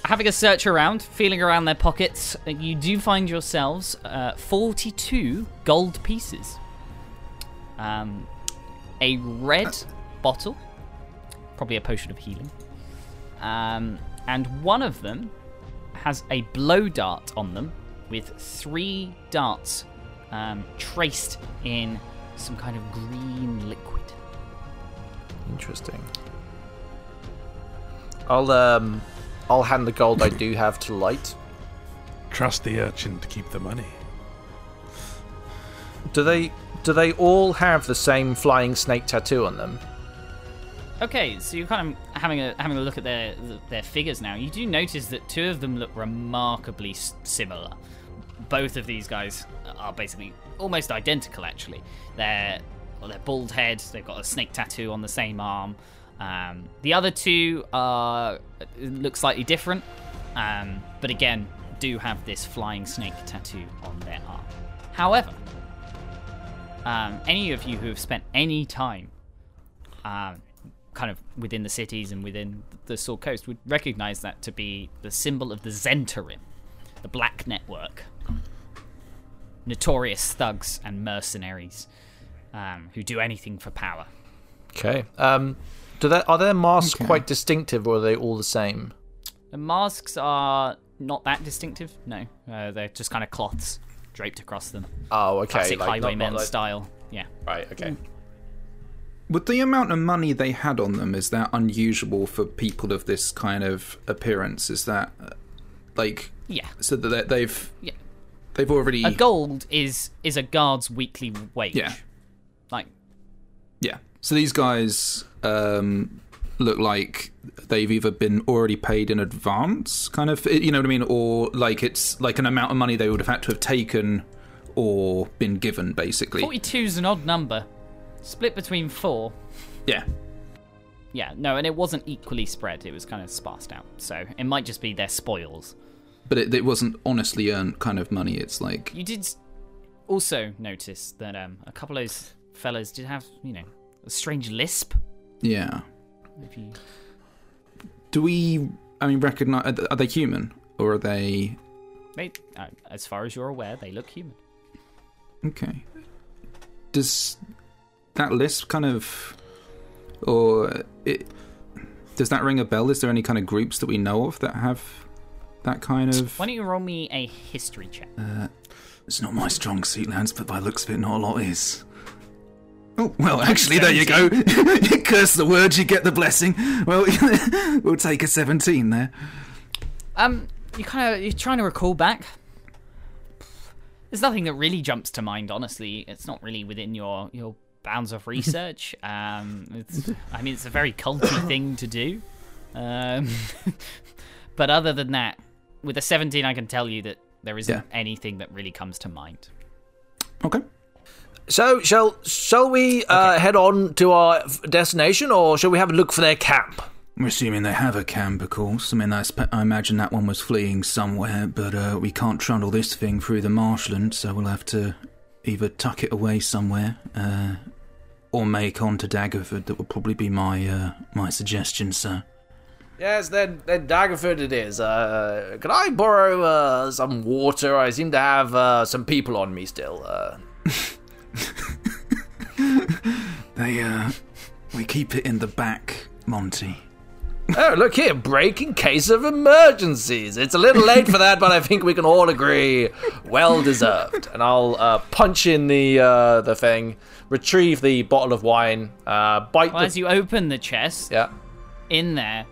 Having a search around, feeling around their pockets, you do find yourselves 42 gold pieces. A red bottle, probably a potion of healing, and one of them has a blow dart on them with 3 darts traced in some kind of green liquid. Interesting. I'll hand the gold I do have to Light. Trust the urchin to keep the money. Do they all have the same flying snake tattoo on them? Okay, so you're kind of having a look at their figures now. You do notice that 2 of them look remarkably similar. Both of these guys are basically almost identical, actually. They're bald heads. They've got a snake tattoo on the same arm. The other 2 look slightly different, but again, do have this flying snake tattoo on their arm. However, any of you who have spent any time kind of within the cities and within the Sword Coast would recognize that to be the symbol of the Zentarim, the Black Network. Notorious thugs and mercenaries who do anything for power. Okay. Are their masks quite distinctive, or are they all the same? The masks are not that distinctive, no. They're just kind of cloths draped across them. Oh, okay. Classic like, highwayman like... style. Yeah. Right, okay. With the amount of money they had on them, is that unusual for people of this kind of appearance? Is that, like... Yeah. So that they've... Yeah. They've already... A gold is a guard's weekly wage. Yeah. Like... Yeah. So these guys look like they've either been already paid in advance, kind of, you know what I mean? Or, like, it's like an amount of money they would have had to have taken or been given, basically. 42's an odd number. Split between 4. Yeah. Yeah, no, and it wasn't equally spread. It was kind of sparsed out. So it might just be their spoils. But it wasn't honestly earned kind of money. It's like... You did also notice that a couple of those fellas did have, you know, a strange lisp. Yeah. If you... Do we, I mean, recognize... Are they human? Or are they... As far as you're aware, they look human. Okay. Does that lisp kind of... Does that ring a bell? Is there any kind of groups that we know of that have... That kind of... Why don't you roll me a history check? It's not my strong suit, Lance, but by looks of it, not a lot is. Oh, well, actually, there you go. You curse the word, you get the blessing. Well, we'll take a 17 there. You're trying to recall back. There's nothing that really jumps to mind, honestly. It's not really within your bounds of research. It's a very culty thing to do. But other than that, with a 17, I can tell you that there isn't anything that really comes to mind. Okay. So, shall we head on to our destination, or shall we have a look for their camp? We're assuming they have a camp, of course. I mean, I imagine that one was fleeing somewhere, but we can't trundle this thing through the marshland, so we'll have to either tuck it away somewhere or make on to Daggerford. That would probably be my suggestion, sir. Yes, then Daggerford it is. Can I borrow some water? I seem to have some people on me still. We keep it in the back, Monty. Oh, look here, break in case of emergencies. It's a little late for that, but I think we can all agree, well deserved. And I'll punch in the thing, retrieve the bottle of wine, bite. Well, as you open the chest, yeah, in there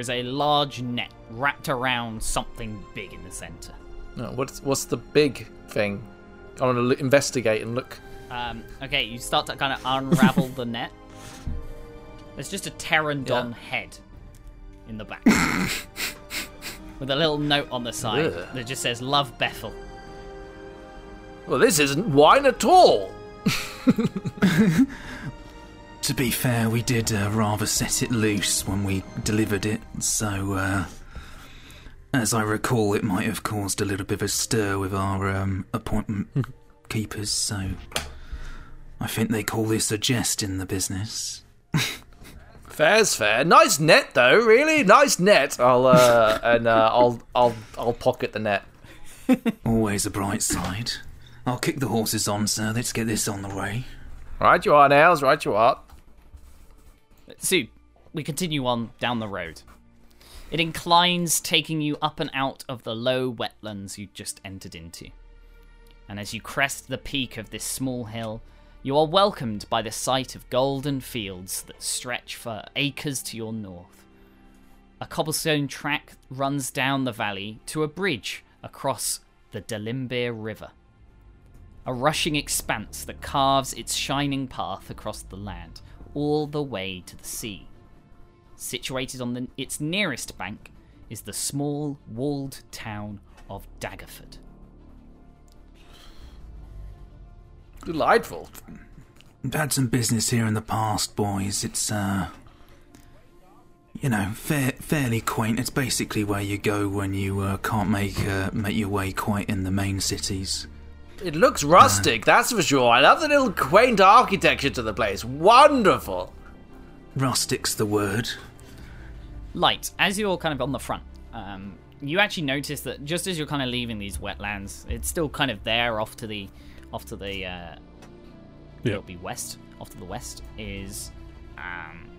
is a large net wrapped around something big in the center. Oh, what's the big thing? I want to investigate and look. Okay, you start to kind of unravel the net. There's just a pteranodon head in the back with a little note on the side that just says "Love Bethel." Well, this isn't wine at all. To be fair, we did rather set it loose when we delivered it, so as I recall, it might have caused a little bit of a stir with our appointment keepers, so I think they call this a jest in the business. Fair's fair. Nice net, though. Really nice net. I'll I'll pocket the net. Always a bright side. I'll kick the horses on, sir. Let's get this on the way. Right, you are, Nails. Right, you are. So we continue on down the road. It inclines, taking you up and out of the low wetlands you just entered into. And as you crest the peak of this small hill, you are welcomed by the sight of golden fields that stretch for acres to your north. A cobblestone track runs down the valley to a bridge across the Delimbir River, a rushing expanse that carves its shining path across the land, all the way to the sea. Situated on its nearest bank is the small walled town of Daggerford. Delightful. I've had some business here in the past, boys. It's, fairly quaint. It's basically where you go when you can't make your way quite in the main cities. It looks rustic, that's for sure. I love the little quaint architecture to the place. Wonderful. Rustic's the word. Light, as you're kind of on the front, you actually notice that just as you're kind of leaving these wetlands, it's still kind of there it'll be west. Off to the west is,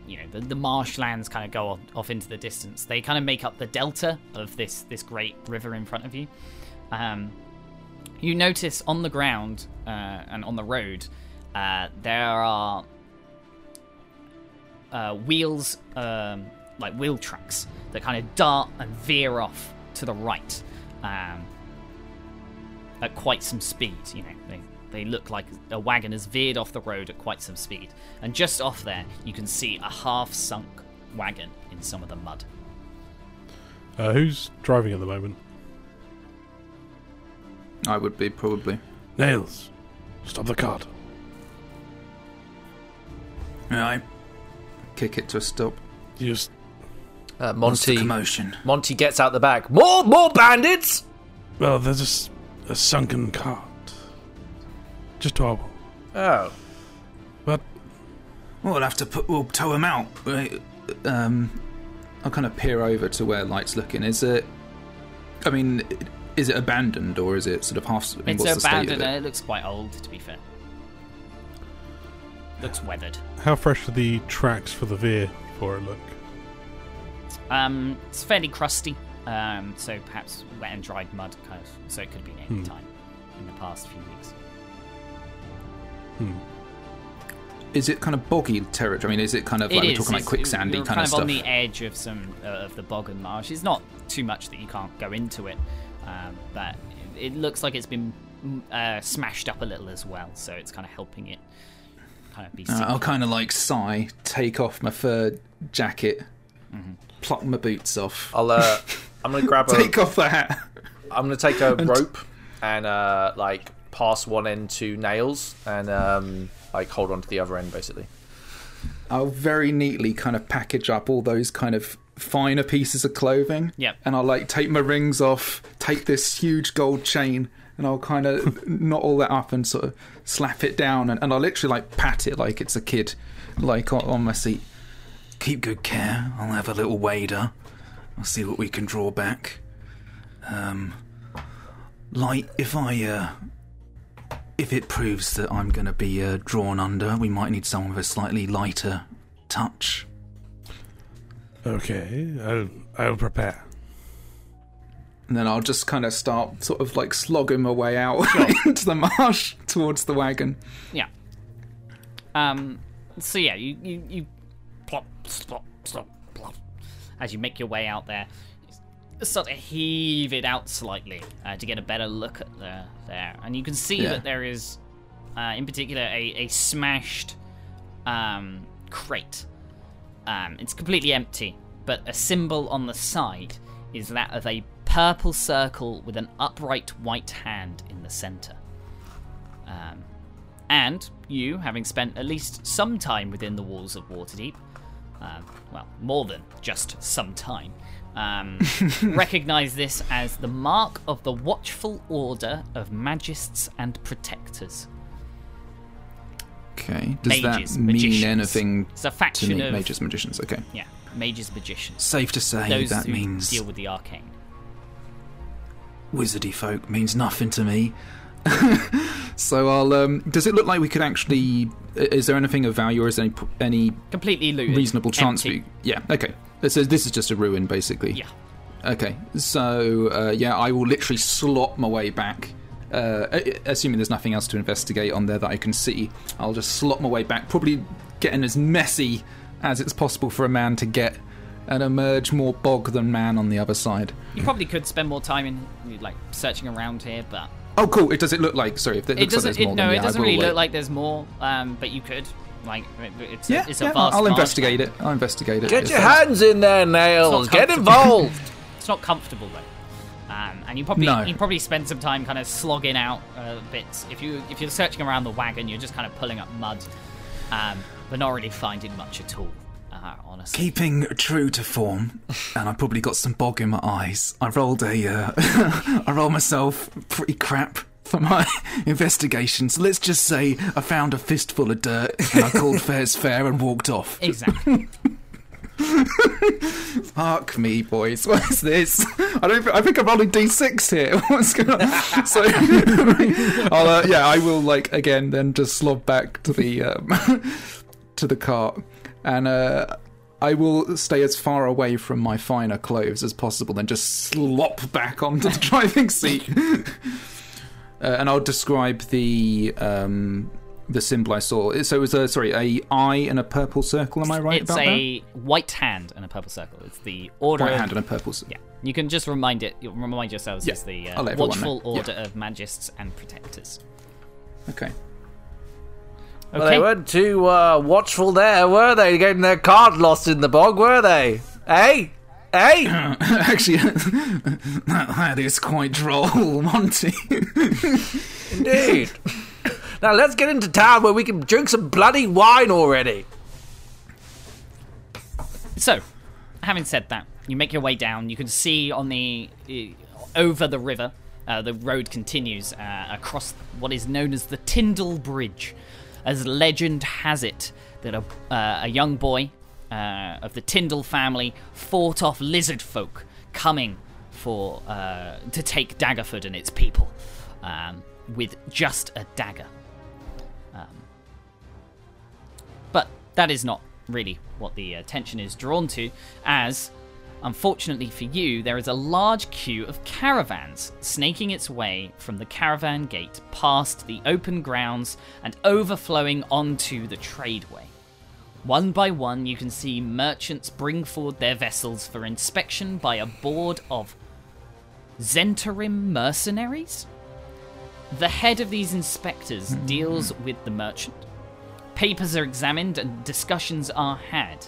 the marshlands kind of go off into the distance. They kind of make up the delta of this great river in front of you. You notice on the ground and on the road there are wheels, like wheel tracks that kind of dart and veer off to the right. At quite some speed, They look like a wagon has veered off the road at quite some speed. And just off there, you can see a half-sunk wagon in some of the mud. Who's driving at the moment? I would be, probably. Nails, stop the cart. I kick it to a stop. You just... Monty gets out the back. More bandits! Well, there's a sunken cart. Just towable. Oh. But... We'll tow him out. I'll kind of peer over to where Light's looking. Is it abandoned or is it sort of half... it's abandoned and it looks quite old, to be fair. Looks weathered. How fresh are the tracks for the veer for it look? It's fairly crusty. So perhaps wet and dried mud, kind of, so it could be any time in the past few weeks. Is it kind of boggy territory? Is it kind of like we're talking like quicksandy kind of stuff? Kind of on the edge of some of the bog and marsh. It's not too much that you can't go into it, but it looks like it's been smashed up a little as well, so it's kind of helping it kind of be... I'll kind of like sigh, take off my fur jacket, pluck my boots off. I'm going to grab take off the hat. I'm going to take a rope and pass one end to Nails and hold on to the other end, basically. I'll very neatly kind of package up all those kind of finer pieces of clothing. Yeah. And I'll take my rings off, take this huge gold chain, and I'll kind of knot all that up and sort of slap it down, and I'll literally pat it like it's a kid, on my seat. keep good care. I'll have a little wader. I'll see what we can draw back. Light, if it proves that I'm going to be drawn under, we might need someone with a slightly lighter touch. Okay, I'll prepare. And then I'll just kind of start sort of like slogging my way out into the marsh towards the wagon. Yeah. So yeah, you plop, slop, slop, plop. As you make your way out there, you sort of heave it out slightly to get a better look at there. And you can see that there is, in particular, a smashed crate. It's completely empty, but a symbol on the side is that of a purple circle with an upright white hand in the centre. And you, having spent at least some time within the walls of Waterdeep, well, more than just some time, recognise this as the mark of the watchful order of magists and protectors. Okay. Does mages, that mean magicians. Anything? It's a faction to me, of mages, magicians. Okay. Yeah, mages, magicians. Safe to say those that who means deal with the arcane. Wizardy folk means nothing to me. So I'll. Does it look like we could actually? Is there anything of value, or is there any completely looted, reasonable chance? Yeah. Okay. So this is just a ruin, basically. Yeah. Okay. So I will literally slop my way back. Assuming there's nothing else to investigate on there that I can see, I'll just slot my way back, probably getting as messy as it's possible for a man to get, and emerge more bog than man on the other side. You probably could spend more time in searching around here, but oh, cool! It does it look like? Sorry, if it looks like there's more. No, it doesn't really look like there's more. But you could it's a vast. I'll investigate it. Get your hands in there, Nails. Get involved. It's not comfortable though. And you probably spend some time kind of slogging out bits. If you're searching around the wagon, you're just kind of pulling up mud, but not really finding much at all, honestly. Keeping true to form, and I probably got some bog in my eyes. I rolled I rolled myself pretty crap for my investigation. So let's just say I found a fistful of dirt, and I called fair's fair and walked off. Exactly. Fuck me, boys. What is this? I think I'm rolling D6 here. What's going on? So, I will again then just slob back to the to the cart, and I will stay as far away from my finer clothes as possible, then just slop back onto the driving seat, and I'll describe the symbol I saw. So it was a eye and a purple circle, am I right about that? It's a white hand and a purple circle. It's the order white hand and a purple circle. Yeah. You can just remind yourselves it's the watchful order of magists and protectors. Okay. Well, they weren't too watchful there, were they? Getting their card lost in the bog, were they? Hey? Actually, that is quite droll, Monty. Indeed. Now let's get into town where we can drink some bloody wine already. So, having said that, you make your way down. You can see on over the river, the road continues across what is known as the Tyndall Bridge. As legend has it that a young boy of the Tyndall family fought off lizard folk coming to take Daggerford and its people with just a dagger. But that is not really what the attention is drawn to, as, unfortunately for you, there is a large queue of caravans snaking its way from the caravan gate past the open grounds and overflowing onto the tradeway. One by one, you can see merchants bring forward their vessels for inspection by a board of Zentarim mercenaries? The head of these inspectors deals with the merchant. Papers are examined and discussions are had.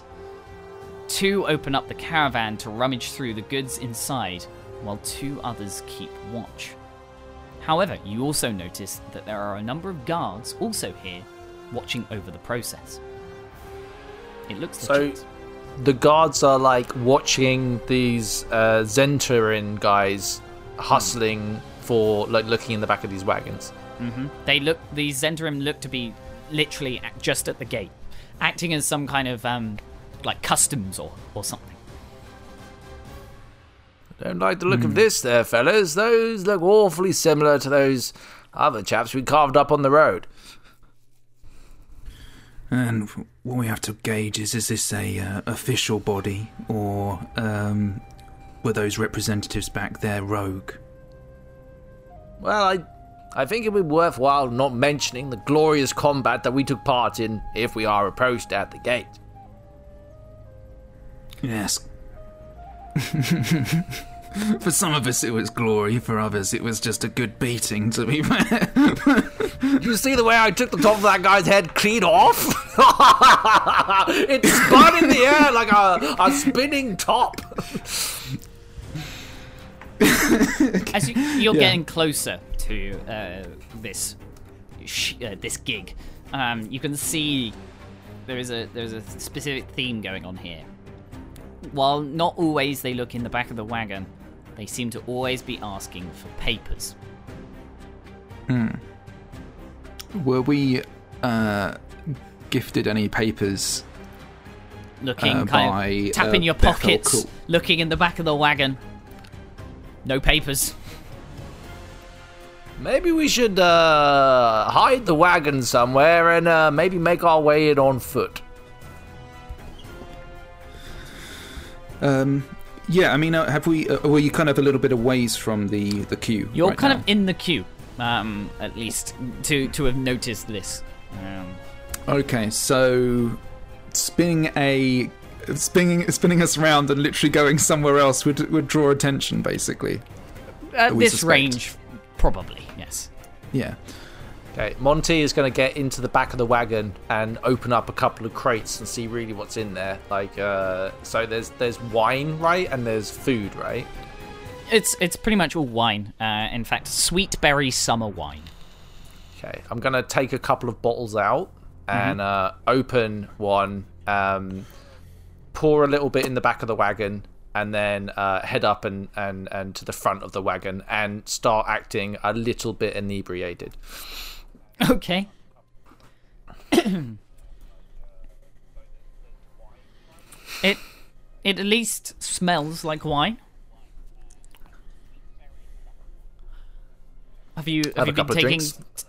Two open up the caravan to rummage through the goods inside, while two others keep watch. However, you also notice that there are a number of guards also here, watching over the process. It looks legit. So the guards are watching these Zentarin guys hustling for looking in the back of these wagons. Mm-hmm. These Zentarim look to be literally just at the gate, acting as some kind of like customs or something. I don't like the look of this there, fellas. Those look awfully similar to those other chaps we carved up on the road. And what we have to gauge is this a official body, or were those representatives back there rogue? Well, I think it would be worthwhile not mentioning the glorious combat that we took part in if we are approached at the gate. Yes. For some of us it was glory, for others it was just a good beating, to be fair. You see the way I took the top of that guy's head clean off? It spun in the air like a spinning top. As you're getting closer to this gig, you can see there is a specific theme going on here. While not always they look in the back of the wagon, they seem to always be asking for papers. Were we gifted any papers? Looking kind of tapping your pockets, Bethel, cool. Looking in the back of the wagon. No papers. Maybe we should hide the wagon somewhere and maybe make our way in on foot. Yeah, I mean, have we? Were you kind of a little bit away from the queue? You're right kind now? Of in the queue, at least to have noticed this. Okay, so spinning us around and literally going somewhere else would draw attention, basically. At this range, probably, yes. Yeah. Okay, Monty is going to get into the back of the wagon and open up a couple of crates and see really what's in there. Like, so there's wine, right? And there's food, right? It's pretty much all wine. In fact, sweet berry summer wine. Okay, I'm going to take a couple of bottles out and open one, pour a little bit in the back of the wagon, and then head up and to the front of the wagon and start acting a little bit inebriated. Okay. It at least smells like wine. Have you been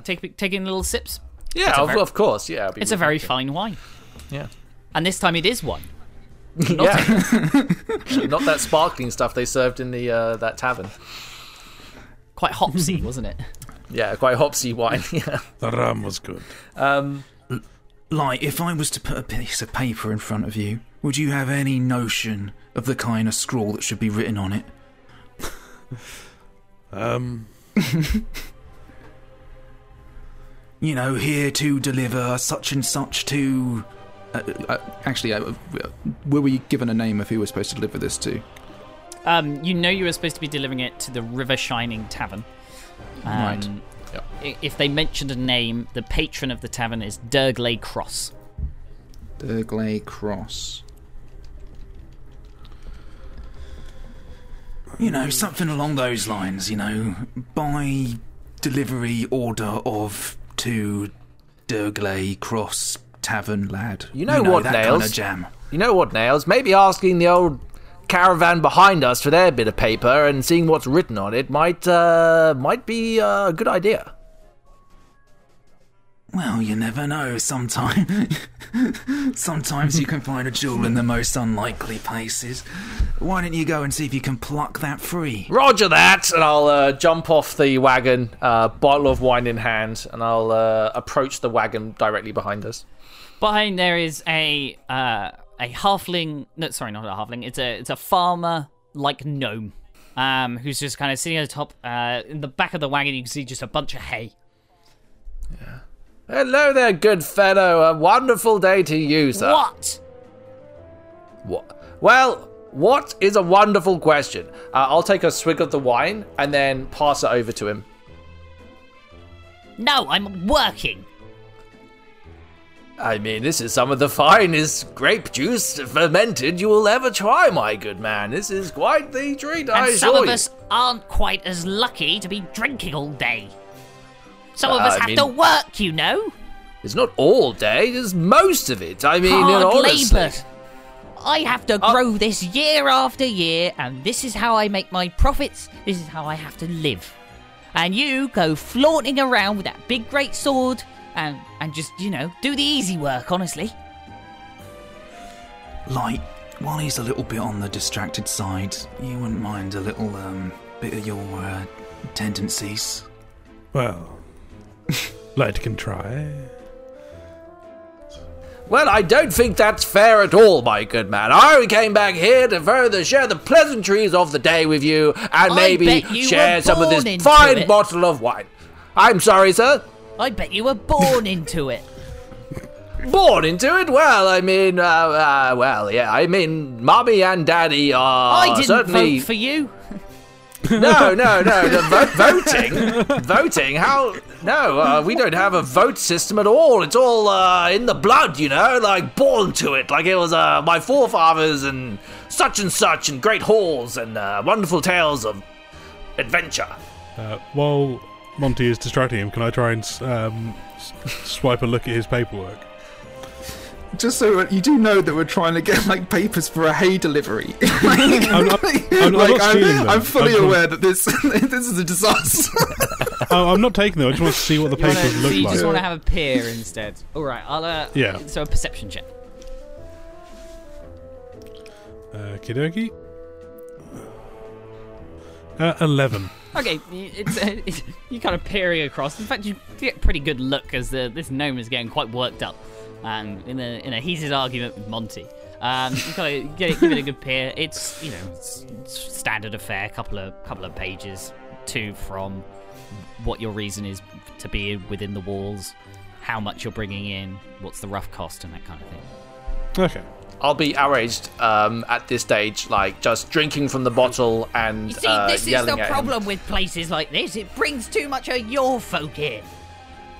taking little sips? Yeah, of course. Yeah, it's a very fine wine. Yeah, and this time it is one. Not that sparkling stuff they served in the that tavern. Quite hopsy, wasn't it? Yeah, quite hopsy wine. Yeah. The rum was good. Light, if I was to put a piece of paper in front of you, would you have any notion of the kind of scrawl that should be written on it? You know, here to deliver such and such to... were we given a name of who we were supposed to deliver this to? You know you were supposed to be delivering it to the River Shining Tavern. Right. Yep. If they mentioned a name, the patron of the tavern is Dergley Cross. Dergley Cross. You know, something along those lines, you know. By delivery order of to Dergley Cross Tavern, lad. You know what, Nails? Kind of jam. You know what, Nails? Maybe asking the old caravan behind us for their bit of paper and seeing what's written on it might be a good idea. Well, you never know. Sometimes you can find a jewel in the most unlikely places. Why don't you go and see if you can pluck that free? Roger that, and I'll jump off the wagon, bottle of wine in hand, and I'll approach the wagon directly behind us. Behind there is a halfling. No, sorry, not a halfling. It's a farmer like gnome, who's just kind of sitting at the top. In the back of the wagon, you can see just a bunch of hay. Yeah. Hello there, good fellow. A wonderful day to you, sir. What? Well, what is a wonderful question? I'll take a swig of the wine and then pass it over to him. No, I'm working. I mean, this is some of the finest grape juice fermented you will ever try, my good man. This is quite the treat, I assure you. And some of us aren't quite as lucky to be drinking all day. Some of us have to work, you know. It's not all day, it's most of it. I mean, hard labour. I have to grow this year after year, and this is how I make my profits. This is how I have to live. And you go flaunting around with that big great sword and just, you know, do the easy work, honestly. Light, while he's a little bit on the distracted side, you wouldn't mind a little bit of your tendencies? Well, Light can try. Well, I don't think that's fair at all, my good man. I came back here to further share the pleasantries of the day with you and maybe share some of this fine bottle of wine. I'm sorry, sir? I bet you were born into it. Born into it? Well, I mean, Mommy and Daddy are certainly... I didn't vote for you. No, voting? How? No, we don't have a vote system at all. It's all in the blood, you know, like born to it. Like it was my forefathers and such and great halls and wonderful tales of adventure. While Monty is distracting him, can I try and swipe a look at his paperwork? Just so you do know that we're trying to get like papers for a hay delivery. I'm fully aware that this is a disaster. I'm not taking them. I just want to see what the papers look like. You just want to have a peer instead. All right, I'll yeah. So a perception check. Okie dokie. 11. Okay, it's you kind of peering across. In fact, you get a pretty good look as this gnome is getting quite worked up. In a heated argument with Monty, you kind of give it a good peer. It's it's standard affair, couple of pages to from what your reason is to be within the walls, how much you're bringing in, what's the rough cost, and that kind of thing. Okay, I'll be outraged at this stage, like just drinking from the bottle and yelling at him. You see, this is the problem with places like this. It brings too much of your folk in.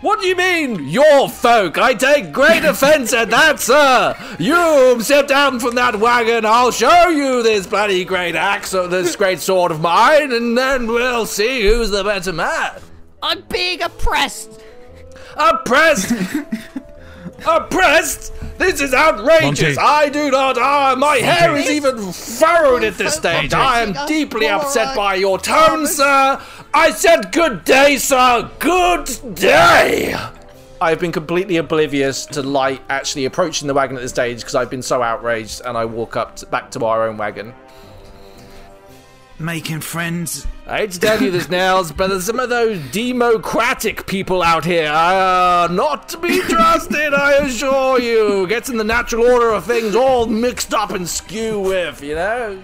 What do you mean, your folk? I take great offence at that, sir. You step down from that wagon. I'll show you this bloody great axe or this great sword of mine, and then we'll see who's the better man. I'm being oppressed. Oppressed? Oppressed? This is outrageous. Monty. I do not. My hair is even furrowed at this stage. Monty. I am deeply upset by your tone, sir. I said good day, sir. Good day. I've been completely oblivious to Light actually approaching the wagon at this stage because I've been so outraged, and I walk up back to our own wagon. Making friends. I hate to tell you this, Nails, but there's some of those democratic people out here are not to be trusted, I assure you. Gets in the natural order of things all mixed up and skew with, you know?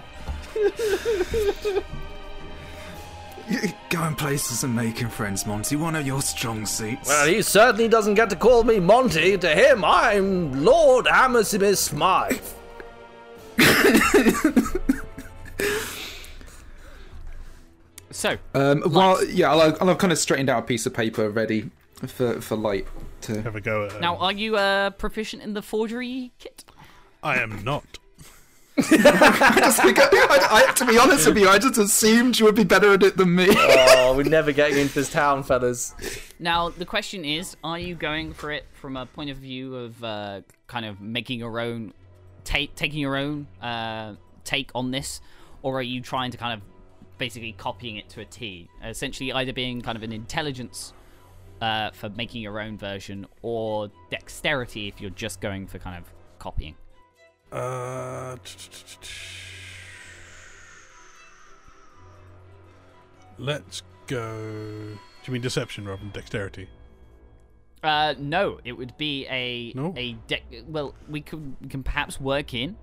Going places and making friends, Monty. One of your strong suits. Well, he certainly doesn't get to call me Monty. To him, I'm Lord Hammersmith Smythe. So, I'll have kind of straightened out a piece of paper ready for Light to have a go at. Now, are you proficient in the forgery kit? I am not. To be honest with you, I just assumed you would be better at it than me. We're never getting into this town, fellas. Now, the question is, are you going for it from a point of view of kind of making your own, taking your own take on this, or are you trying to kind of basically copying it to a T, essentially either being kind of an intelligence for making your own version, or dexterity if you're just going for kind of copying? Let's go... Do you mean deception rather than dexterity? No, it would be we can perhaps work in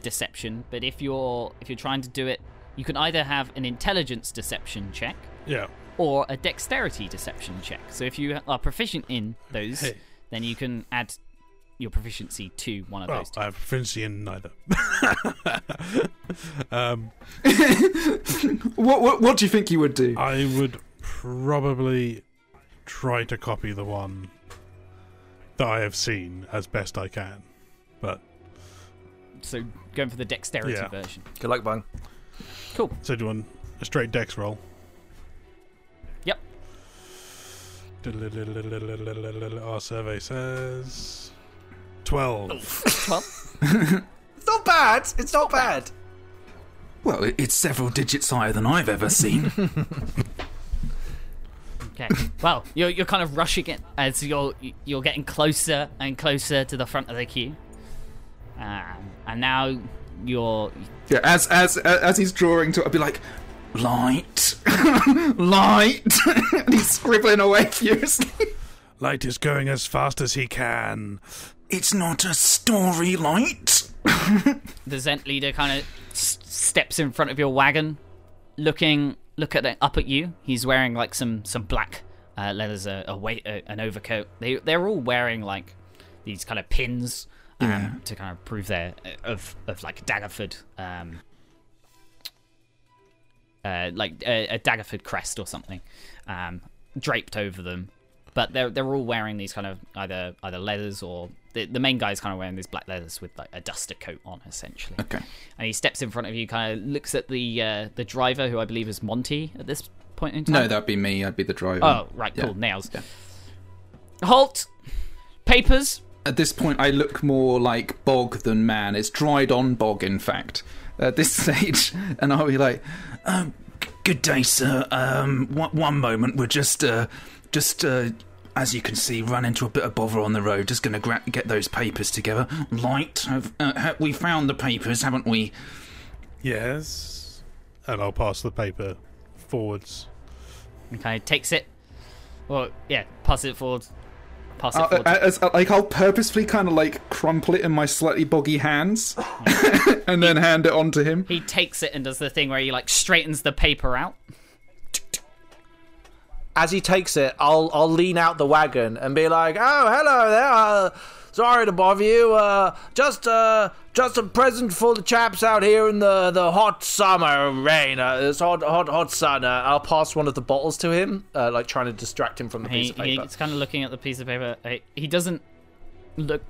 deception, but if you're trying to do it, you can either have an intelligence deception check, or a dexterity deception check. So if you are proficient in those, then you can add your proficiency to one of those two. I have proficiency in neither. What do you think you would do? I would probably try to copy the one that I have seen as best I can, but so going for the dexterity version. Good luck, Bang. Cool. So do you want a straight dex roll? Yep. Our survey says 12. 12? not bad. It's not bad. Well, it's several digits higher than I've ever seen. Okay. Well, you're kind of rushing it as you're getting closer and closer to the front of the queue, and now you're. Yeah. As he's drawing to, I'd be like, Light, Light. And he's scribbling away furiously. Light is going as fast as he can. It's not a story, Light. The Zent leader kind of steps in front of your wagon, looking up at you. He's wearing like some black leathers, an overcoat. They're all wearing like these kind of pins to kind of prove they're of like Daggerford, like a Daggerford crest or something, draped over them. But they're all wearing these kind of either leathers or the main guy's kind of wearing these black leathers with like a duster coat on, essentially. Okay. And he steps in front of you, kind of looks at the driver, who I believe is Monty at this point in time. No, that'd be me. I'd be the driver. Oh, right, cool. Yeah. Nails. Yeah. Halt. Papers. At this point, I look more like bog than man. It's dried on bog, in fact, at this stage. And I'll be like, "Good day, sir. One moment. We're just." Just, as you can see, run into a bit of bother on the road. Just going to get those papers together. Light, we found the papers, haven't we? Yes. And I'll pass the paper forwards. Okay, takes it. Well, yeah, pass it forward. Pass it forward. I'll purposefully kind of like crumple it in my slightly boggy hands and then hand it on to him. He takes it and does the thing where he like straightens the paper out. As he takes it, I'll lean out the wagon and be like, "Oh, hello there. Sorry to bother you. Just a present for the chaps out here in the hot summer rain. It's hot sun." I'll pass one of the bottles to him, like trying to distract him from the piece of paper. He's kind of looking at the piece of paper. He doesn't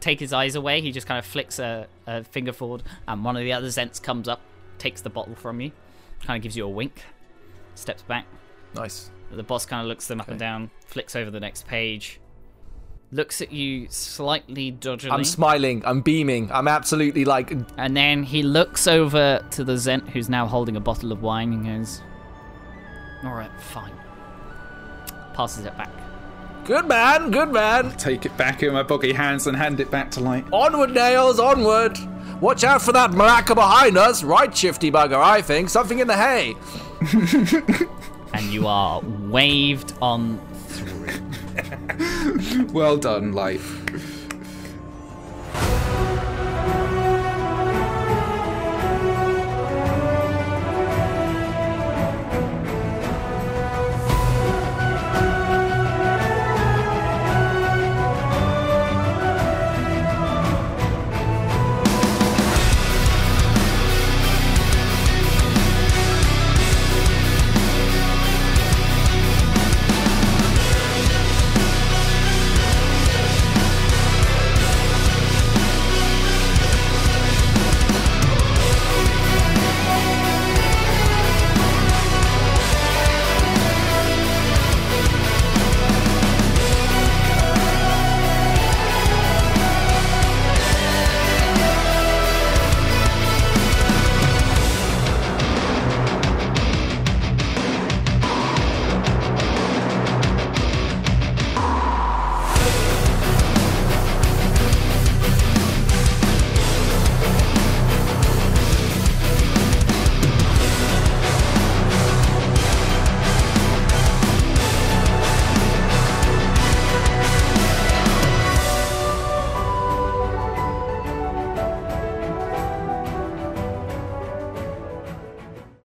take his eyes away. He just kind of flicks a finger forward, and one of the other Zents comes up, takes the bottle from you, kind of gives you a wink, steps back. Nice. The boss kind of looks them up and down, flicks over the next page, looks at you slightly dodgily. I'm smiling, I'm beaming, I'm absolutely like... And then he looks over to the Zent, who's now holding a bottle of wine, and goes, "All right, fine." Passes it back. "Good man, good man." I'll take it back in my boggy hands and hand it back to Light. "Onward, Nails, onward. Watch out for that maraca behind us. Right, shifty bugger, I think. Something in the hay." And you are waved on through. Well done, Light.